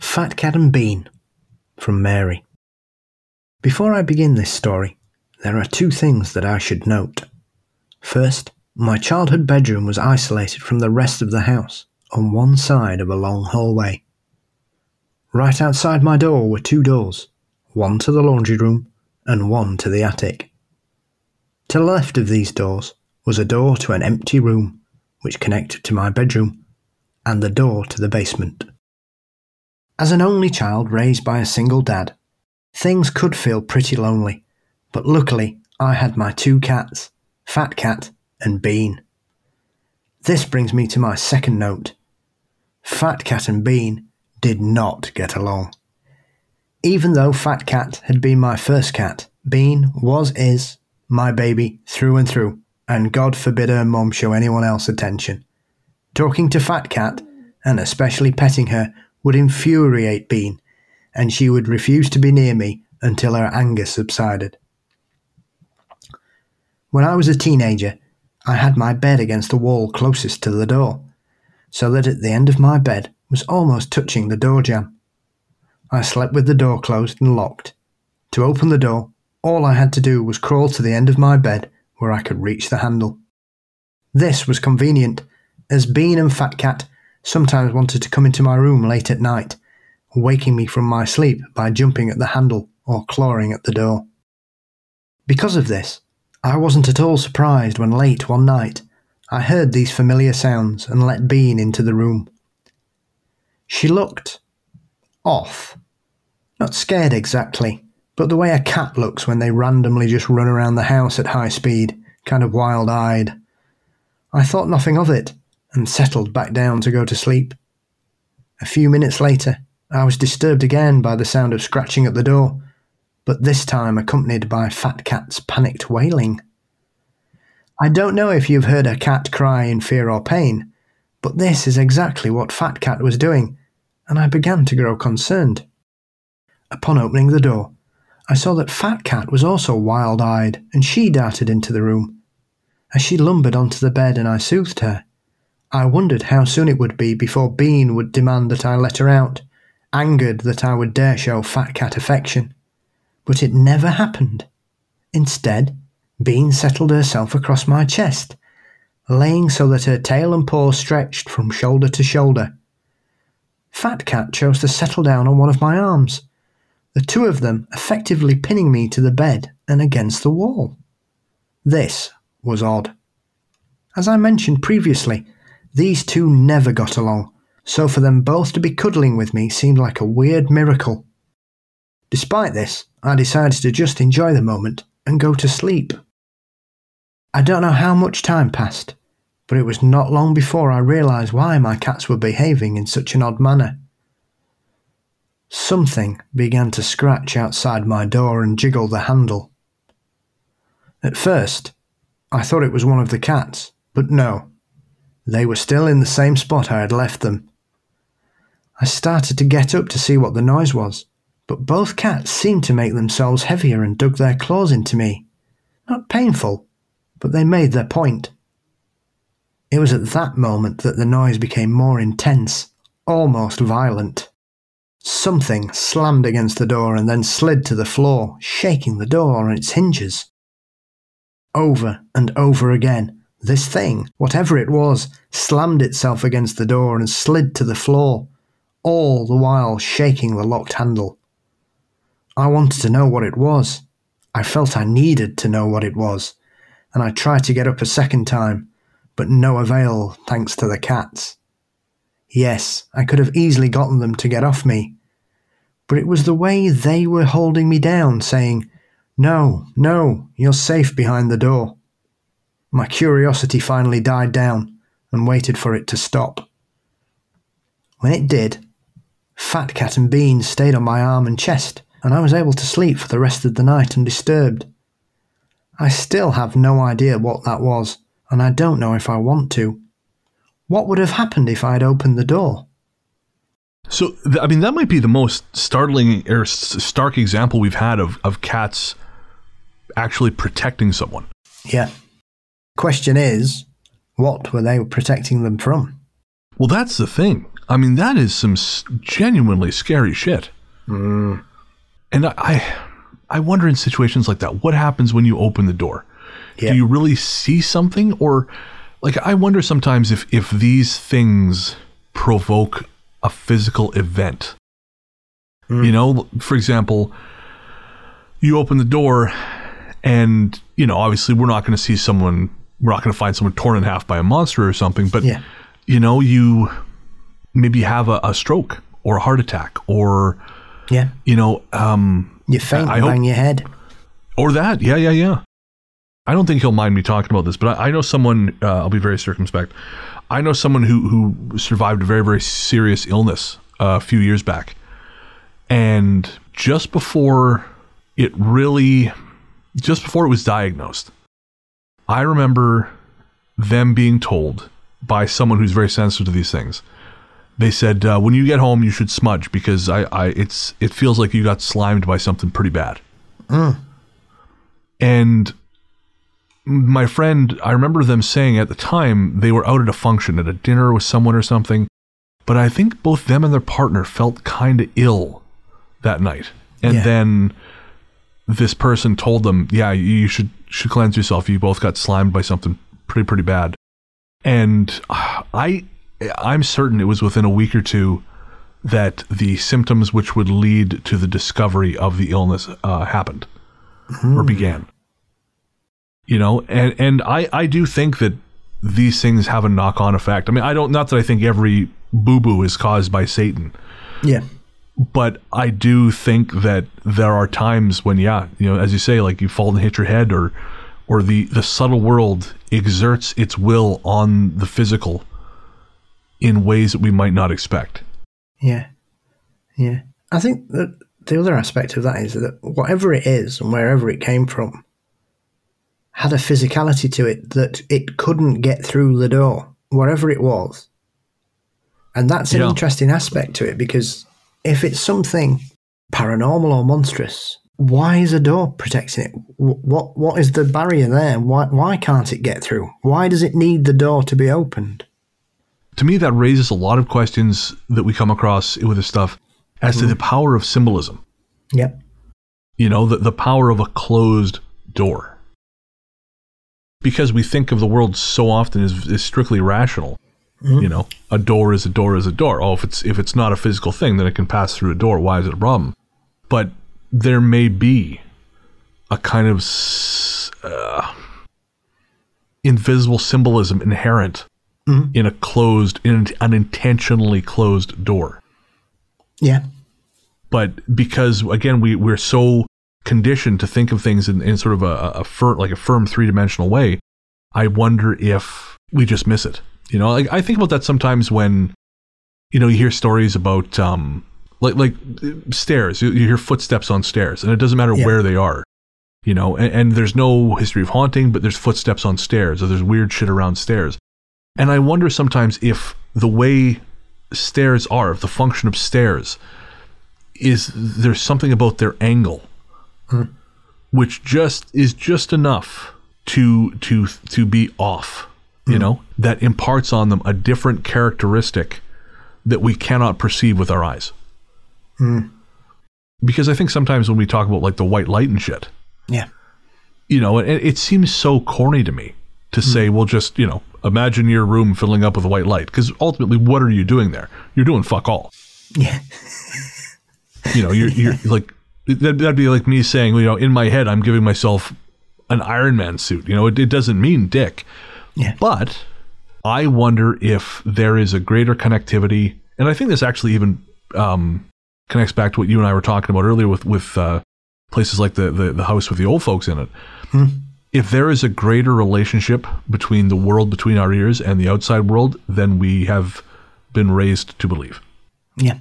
Fat Cat and Bean from Mary. Before I begin this story, there are two things that I should note. First, my childhood bedroom was isolated from the rest of the house on one side of a long hallway. Right outside my door were two doors, one to the laundry room and one to the attic. To the left of these doors was a door to an empty room, which connected to my bedroom, and the door to the basement. As an only child raised by a single dad, things could feel pretty lonely, but luckily I had my two cats, Fat Cat and Bean. This brings me to my second note. Fat Cat and Bean did not get along. Even though Fat Cat had been my first cat, Bean is my baby through and through, and God forbid her mum show anyone else attention. Talking to Fat Cat, and especially petting her, would infuriate Bean, and she would refuse to be near me until her anger subsided. When I was a teenager, I had my bed against the wall closest to the door, so that at the end of my bed was almost touching the door jamb. I slept with the door closed and locked. To open the door, all I had to do was crawl to the end of my bed where I could reach the handle. This was convenient, as Bean and Fat Cat sometimes wanted to come into my room late at night, waking me from my sleep by jumping at the handle or clawing at the door. Because of this, I wasn't at all surprised when late one night I heard these familiar sounds and let Bean into the room. She looked off. Not scared exactly, but the way a cat looks when they randomly just run around the house at high speed, kind of wild-eyed. I thought nothing of it and settled back down to go to sleep. A few minutes later, I was disturbed again by the sound of scratching at the door, but this time accompanied by Fat Cat's panicked wailing. I don't know if you've heard a cat cry in fear or pain, but this is exactly what Fat Cat was doing, and I began to grow concerned. Upon opening the door, I saw that Fat Cat was also wild-eyed, and she darted into the room. As she lumbered onto the bed and I soothed her, I wondered how soon it would be before Bean would demand that I let her out, angered that I would dare show Fat Cat affection. But it never happened. Instead, Bean settled herself across my chest, laying so that her tail and paw stretched from shoulder to shoulder. Fat Cat chose to settle down on one of my arms, the two of them effectively pinning me to the bed and against the wall. This was odd. As I mentioned previously, these two never got along, so for them both to be cuddling with me seemed like a weird miracle. Despite this, I decided to just enjoy the moment and go to sleep. I don't know how much time passed, but it was not long before I realised why my cats were behaving in such an odd manner. Something began to scratch outside my door and jiggle the handle. At first, I thought it was one of the cats, but no. They were still in the same spot I had left them. I started to get up to see what the noise was, but both cats seemed to make themselves heavier and dug their claws into me. Not painful, but they made their point. It was at that moment that the noise became more intense, almost violent. Something slammed against the door and then slid to the floor, shaking the door on its hinges. Over and over again, this thing, whatever it was, slammed itself against the door and slid to the floor, all the while shaking the locked handle. I wanted to know what it was. I felt I needed to know what it was, and I tried to get up a second time, but no avail thanks to the cats. Yes, I could have easily gotten them to get off me, but it was the way they were holding me down, saying, "No, no, you're safe behind the door." My curiosity finally died down and waited for it to stop. When it did, Fat Cat and Beans stayed on my arm and chest, and I was able to sleep for the rest of the night undisturbed. I still have no idea what that was, and I don't know if I want to. What would have happened if I had opened the door? So, that might be the most startling or stark example we've had of cats actually protecting someone. Yeah. Question is, what were they protecting them from? Well, that's the thing. That is some genuinely scary shit. Mm. And I wonder in situations like that, what happens when you open the door? Yeah. Do you really see something? Or, I wonder sometimes if these things provoke a physical event. Mm. For example, you open the door and, obviously we're not going to see someone, we're not going to find someone torn in half by a monster or something, but, yeah. You maybe have a stroke or a heart attack or... Yeah. You faint and bang your head. Or that. Yeah. I don't think he'll mind me talking about this, but I know someone, I'll be very circumspect. I know someone who survived a very, very serious illness a few years back. And just before it was diagnosed, I remember them being told by someone who's very sensitive to these things. They said, when you get home, you should smudge because it feels like you got slimed by something pretty bad. Mm. And my friend, I remember them saying at the time they were out at a function, at a dinner with someone or something, but I think both them and their partner felt kind of ill that night. And then this person told them, yeah, you should cleanse yourself. You both got slimed by something pretty bad. And I'm certain it was within a week or two that the symptoms which would lead to the discovery of the illness happened or began. And I do think that these things have a knock-on effect. Not that I think every boo-boo is caused by Satan. Yeah. But I do think that there are times when, as you say, you fall and hit your head or the subtle world exerts its will on the physical in ways that we might not expect. Yeah. I think that the other aspect of that is that whatever it is and wherever it came from had a physicality to it that it couldn't get through the door, wherever it was. And that's an interesting aspect to it, because if it's something paranormal or monstrous, why is a door protecting it? What is the barrier there? Why can't it get through? Why does it need the door to be opened? To me, that raises a lot of questions that we come across with this stuff as to the power of symbolism. Yep. The power of a closed door. Because we think of the world so often as strictly rational. Mm. A door is a door is a door. Oh, if it's not a physical thing, then it can pass through a door. Why is it a problem? But there may be a kind of invisible symbolism inherent in a closed, in an unintentionally closed door. Yeah. But because, again, we're so conditioned to think of things in sort of a firm three-dimensional way, I wonder if we just miss it. I think about that sometimes when, you hear stories about, stairs. You hear footsteps on stairs, and it doesn't matter where they are. And there's no history of haunting, but there's footsteps on stairs, or there's weird shit around stairs. And I wonder sometimes if the way stairs are, if the function of stairs is there's something about their angle, mm-hmm. which is just enough to be off, mm-hmm. you know, that imparts on them a different characteristic that we cannot perceive with our eyes. Mm-hmm. Because I think sometimes when we talk about like the white light and shit, yeah, you know, it seems so corny to me to mm-hmm. say, well, just, you know, imagine your room filling up with white light, because ultimately, what are you doing there? You're doing fuck all. Yeah. You know, you're like, that'd be like me saying, you know, in my head, I'm giving myself an Iron Man suit. You know, it doesn't mean dick. Yeah. But I wonder if there is a greater connectivity. And I think this actually even connects back to what you and I were talking about earlier with places like the house with the old folks in it. Hmm. If there is a greater relationship between the world between our ears and the outside world than we have been raised to believe. Yeah.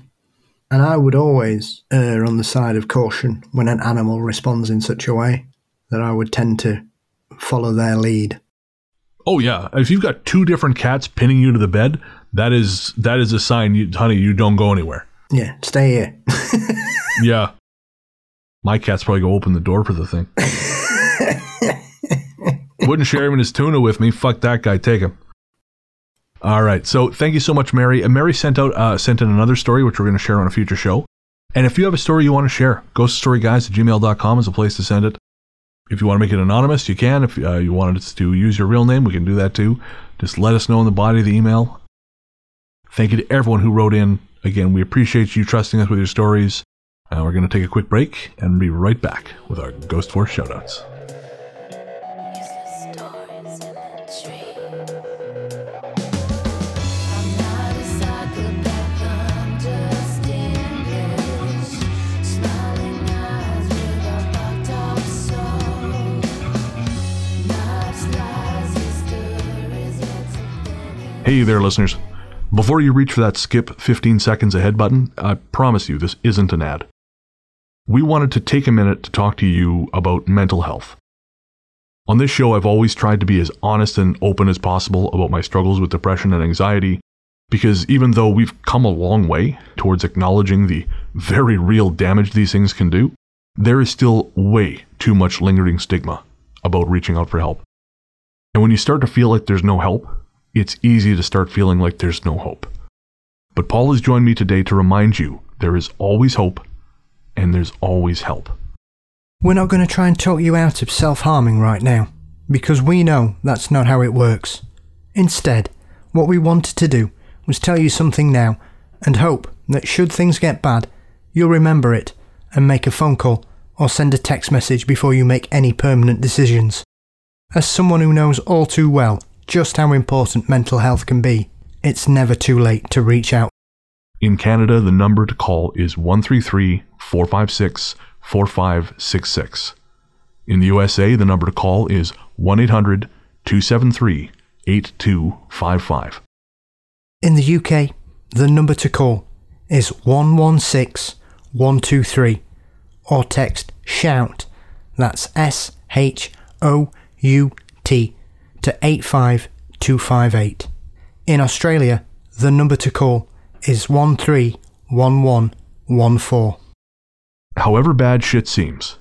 And I would always err on the side of caution when an animal responds in such a way, that I would tend to follow their lead. Oh, yeah. If you've got two different cats pinning you to the bed, that is a sign, honey, you don't go anywhere. Yeah, stay here. Yeah. My cat's probably go open the door for the thing. Wouldn't share him and his tuna with me. Fuck that guy. Take him. All right. So thank you so much, Mary. And Mary sent in another story, which we're going to share on a future show. And if you have a story you want to share, ghoststoryguys@gmail.com is a place to send it. If you want to make it anonymous, you can. If you wanted us to use your real name, we can do that too. Just let us know in the body of the email. Thank you to everyone who wrote in. Again, we appreciate you trusting us with your stories. We're going to take a quick break and be right back with our Ghost Force shoutouts. Hey there, listeners. Before you reach for that skip 15 seconds ahead button, I promise you this isn't an ad. We wanted to take a minute to talk to you about mental health. On this show, I've always tried to be as honest and open as possible about my struggles with depression and anxiety, because even though we've come a long way towards acknowledging the very real damage these things can do, there is still way too much lingering stigma about reaching out for help. And when you start to feel like there's no help, it's easy to start feeling like there's no hope. But Paul has joined me today to remind you there is always hope and there's always help. We're not going to try and talk you out of self-harming right now, because we know that's not how it works. Instead, what we wanted to do was tell you something now and hope that should things get bad, you'll remember it and make a phone call or send a text message before you make any permanent decisions. As someone who knows all too well just how important mental health can be, it's never too late to reach out. In Canada, the number to call is 133-456-4566. In the USA, the number to call is 1-800-273-8255. In the UK, the number to call is 116-123, or text SHOUT, that's SHOUT, to 85258. In Australia, the number to call is 131114. However bad shit seems,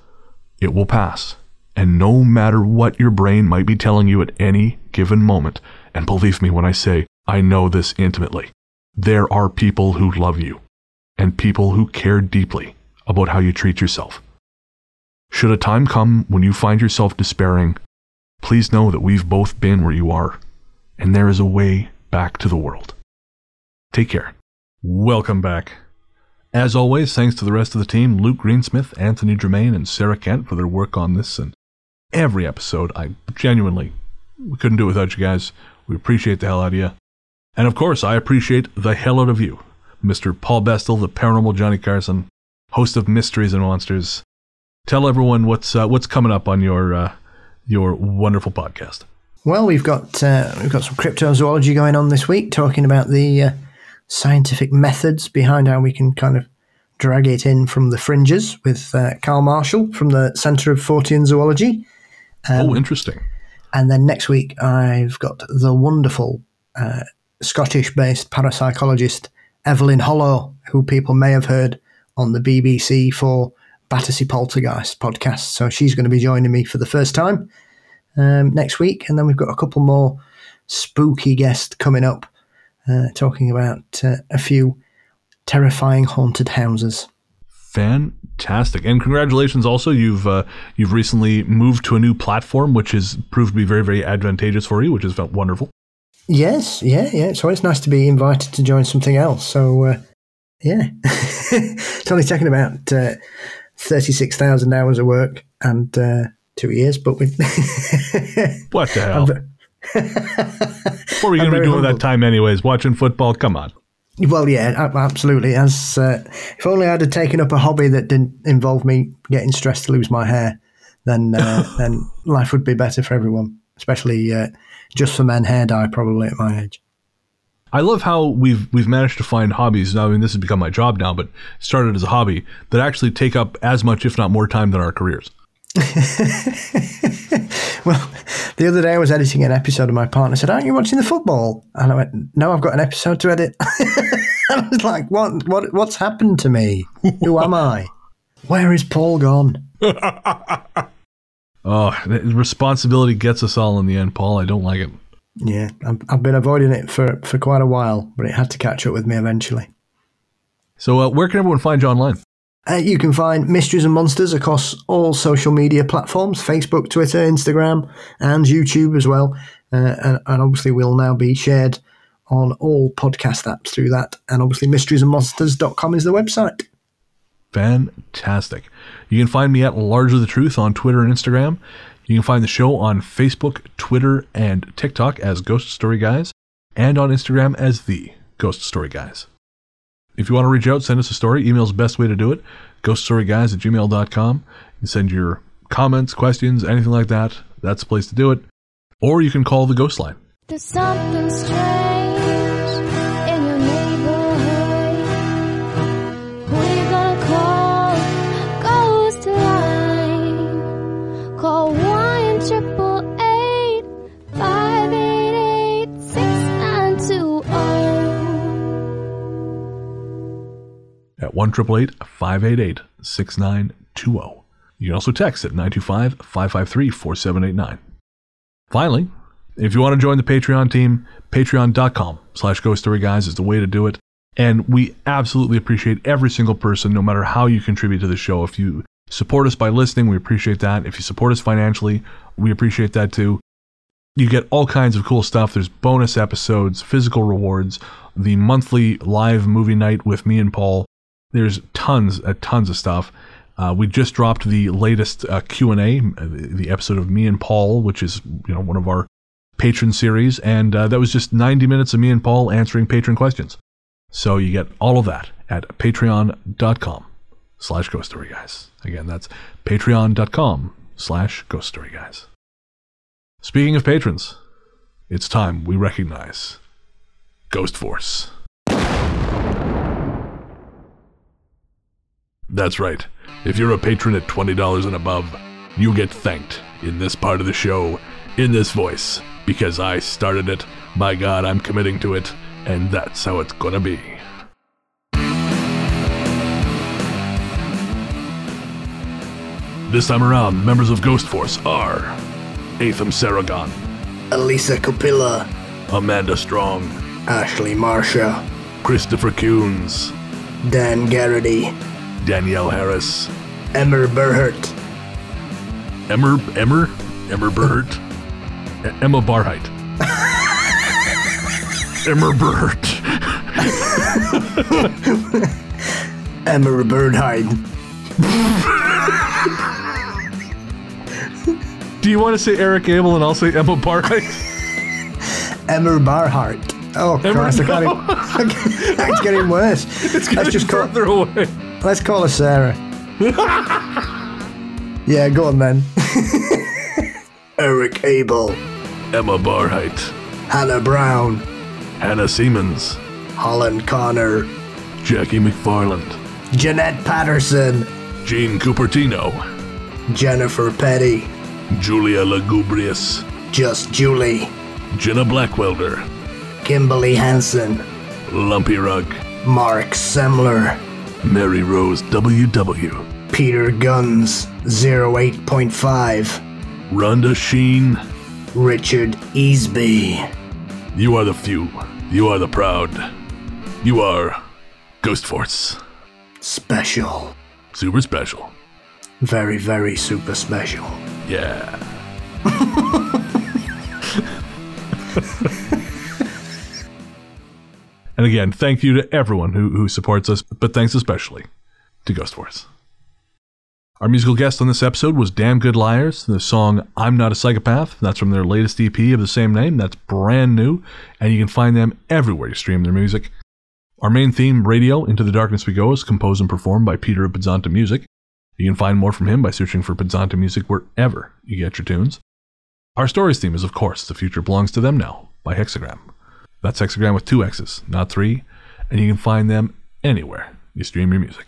it will pass, and no matter what your brain might be telling you at any given moment, and believe me when I say I know this intimately, there are people who love you, and people who care deeply about how you treat yourself. Should a time come when you find yourself despairing, please know that we've both been where you are, and there is a way back to the world. Take care. Welcome back. As always, thanks to the rest of the team, Luke Greensmith, Anthony Germain, and Sarah Kent for their work on this and every episode. We couldn't do it without you guys. We appreciate the hell out of you. And of course, I appreciate the hell out of you, Mr. Paul Bestel, the Paranormal Johnny Carson, host of Mysteries and Monsters. Tell everyone what's coming up on your wonderful podcast. Well, we've got some cryptozoology going on this week, talking about the scientific methods behind how we can kind of drag it in from the fringes with Carl Marshall from the Centre of Fortean Zoology. Interesting. And then next week I've got the wonderful Scottish-based parapsychologist Evelyn Hollow, who people may have heard on the BBC for Battersea Poltergeist podcast. So she's going to be joining me for the first time next week. And then we've got a couple more spooky guests coming up, talking about a few terrifying haunted houses. Fantastic. And congratulations also. You've recently moved to a new platform, which has proved to be very, very advantageous for you, which is wonderful. Yes. Yeah. So it's nice to be invited to join something else. So, yeah. It's only taken about 36,000 hours of work and 2 years, but we... What the hell? What were you going to be doing that time anyways? Watching football? Come on. Well, yeah, absolutely. As if only I'd have taken up a hobby that didn't involve me getting stressed to lose my hair, then life would be better for everyone, especially just for men hair dye, probably at my age. I love how we've managed to find hobbies. Now, I mean, this has become my job now, but started as a hobby that actually take up as much, if not more, time than our careers. Well, the other day I was editing an episode and my partner said, "Aren't you watching the football?" And I went, "No, I've got an episode to edit." And I was like, what's happened to me? Who am I? Where is Paul gone? Oh, responsibility gets us all in the end, Paul. I don't like it. Yeah, I've been avoiding it for quite a while, but it had to catch up with me eventually. So where can everyone find you online? You can find Mysteries and Monsters across all social media platforms, Facebook, Twitter, Instagram, and YouTube as well. And obviously we'll now be shared on all podcast apps through that. And obviously mysteriesandmonsters.com is the website. Fantastic. You can find me at Larger the Truth on Twitter and Instagram. You can find the show on Facebook, Twitter, and TikTok as Ghost Story Guys, and on Instagram as The Ghost Story Guys. If you want to reach out, send us a story. Email's the best way to do it. ghoststoryguys@gmail.com. You send your comments, questions, anything like that. That's the place to do it. Or you can call the ghost line. There's something strange in your neighborhood. We're gonna call Ghost Line. Call 1-888-588-6920. You can also text at 925-553-4789. Finally, if you want to join the Patreon team, patreon.com/ghoststoryguys is the way to do it. And we absolutely appreciate every single person, no matter how you contribute to the show. If you support us by listening, we appreciate that. If you support us financially, we appreciate that too. You get all kinds of cool stuff. There's bonus episodes, physical rewards, the monthly live movie night with me and Paul. There's tons of stuff. We just dropped the latest Q&A, the episode of me and Paul, which is one of our patron series, and that was just 90 minutes of me and Paul answering patron questions. So you get all of that at patreon.com/ghoststoryguys. Again, that's patreon.com/ghoststoryguys. Speaking of patrons, it's time we recognize Ghost Force. That's right. If you're a patron at $20 and above, you get thanked in this part of the show, in this voice, because I started it. By God, I'm committing to it, and that's how it's gonna be. This time around, members of Ghost Force are... Atham Saragon, Elisa Capilla, Amanda Strong, Ashley Marsha, Christopher Coons, Dan Garrity, Danielle Harris, Emmer Burhart, Emmer Burhart, Emma Barheit, Emmer Burhart, Emmer Birdhide. Do you want to say Eric Abel and I'll say Emma Barhart? Emmer Barhart. Oh, Christ. That's getting worse. It's getting further away. Let's call her Sarah. Yeah, go on then. Eric Abel. Emma Barhart. Hannah Brown. Hannah Siemens. Holland Connor. Jackie McFarland. Jeanette Patterson. Jean Cupertino. Jennifer Petty. Julia Lugubrious. Just Julie. Jenna Blackwelder. Kimberly Hansen. Lumpy Rug. Mark Semler. Mary Rose WW, Peter Guns 08.5, Rhonda Sheen, Richard Easby. You are the few. You are the proud. You are Ghost Force. Special. Super special. Very, very super special. Yeah. And again, thank you to everyone who supports us, but thanks especially to Ghost Force. Our musical guest on this episode was Damn Good Liars. The song I'm Not a Psychopath, that's from their latest EP of the same name. That's brand new, and you can find them everywhere you stream their music. Our main theme, Radio, Into the Darkness We Go, is composed and performed by Peter of Pizzanta Music. You can find more from him by searching for Pizzanta Music wherever you get your tunes. Our Stories theme is, of course, The Future Belongs to Them Now by Hexagram. That's Hexagram with 2 X's, not 3, and you can find them anywhere you stream your music.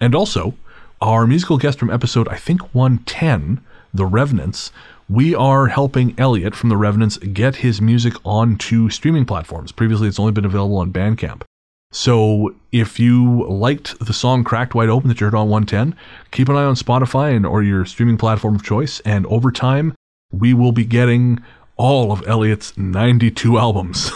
And also, our musical guest from episode, I think, 110, The Revenants, we are helping Elliot from The Revenants get his music onto streaming platforms. Previously, it's only been available on Bandcamp. So if you liked the song Cracked Wide Open that you heard on 110, keep an eye on Spotify and or your streaming platform of choice. And over time, we will be getting all of Elliot's 92 albums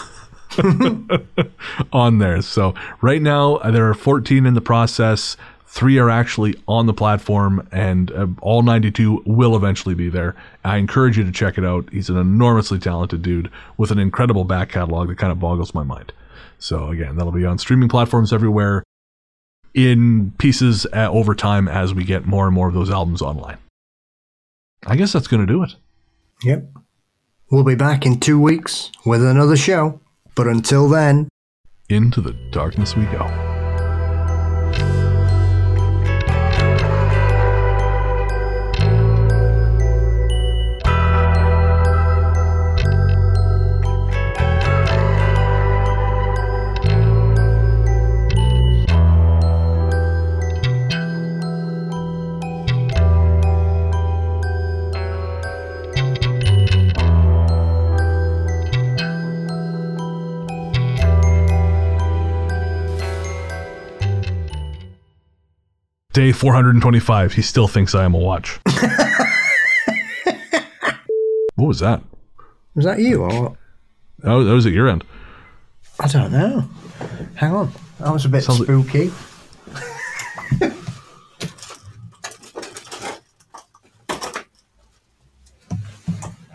on there. So right now, there are 14 in the process. 3 are actually on the platform, and all 92 will eventually be there. I encourage you to check it out. He's an enormously talented dude with an incredible back catalog that kind of boggles my mind. So again, that'll be on streaming platforms everywhere in pieces over time as we get more and more of those albums online. I guess that's going to do it. Yep. We'll be back in 2 weeks with another show. But until then, into the darkness we go. Day 425, he still thinks I am a watch. What was that? Was that you or? Oh, that was at your end. I don't know. Hang on. That was a bit sounds spooky. Like...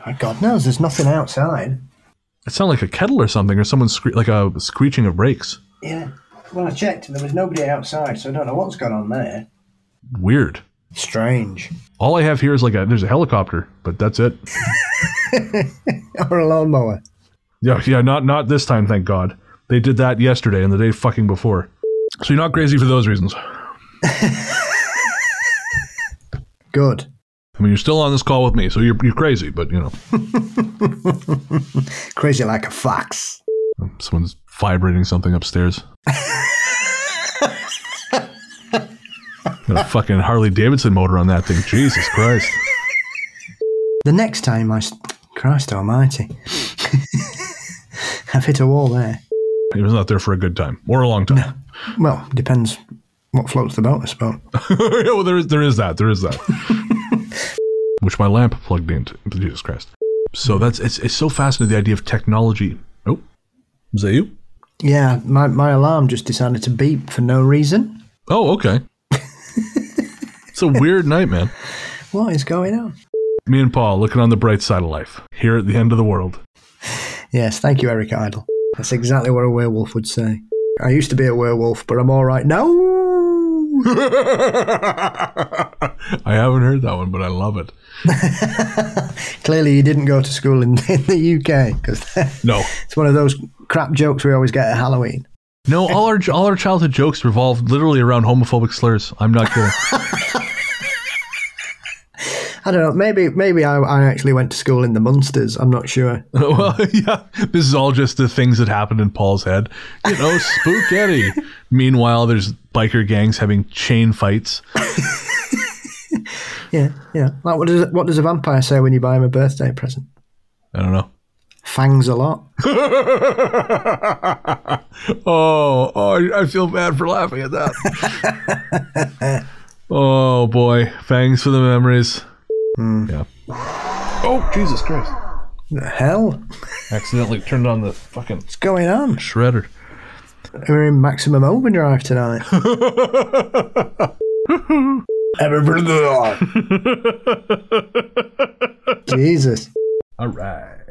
Oh, God knows there's nothing outside. It sounded like a kettle or something, or someone like a screeching of brakes. Yeah. Well, I checked and there was nobody outside, so I don't know what's going on there. Weird. Strange. All I have here is like there's a helicopter, but that's it. Or a lawnmower. Yeah, not this time, thank God. They did that yesterday and the day fucking before. So you're not crazy for those reasons. Good. I mean, you're still on this call with me, so you're crazy, but you know. Crazy like a fox. Someone's vibrating something upstairs. Got a fucking Harley Davidson motor on that thing. Jesus Christ. The next time Christ almighty. I've hit a wall there. He was not there for a good time. Or a long time. No. Well, depends what floats the boat, I suppose. Yeah, well, there is that. Which my lamp plugged into. Jesus Christ. So it's so fascinating, the idea of technology. Oh, is that you? Yeah, my alarm just decided to beep for no reason. Oh, okay. It's a weird night, man. What is going on? Me and Paul looking on the bright side of life, here at the end of the world. Yes, thank you, Eric Idle. That's exactly what a werewolf would say. I used to be a werewolf, but I'm all right now. I haven't heard that one, but I love it. Clearly, you didn't go to school in the UK. Cause no. It's one of those crap jokes we always get at Halloween. No, all our childhood jokes revolved literally around homophobic slurs. I'm not kidding. I don't know. Maybe I actually went to school in the Munsters. I'm not sure. Well, yeah. This is all just the things that happened in Paul's head. You know, spooky. Meanwhile, there's biker gangs having chain fights. Yeah. Like, what does a vampire say when you buy him a birthday present? I don't know. fangs a lot. I feel bad for laughing at that. Oh, boy. Fangs for the memories. Mm. Yeah. Oh, Jesus Christ. The hell? Accidentally turned on the fucking... What's going on? Shredder. We're in maximum overdrive tonight. Jesus. All right.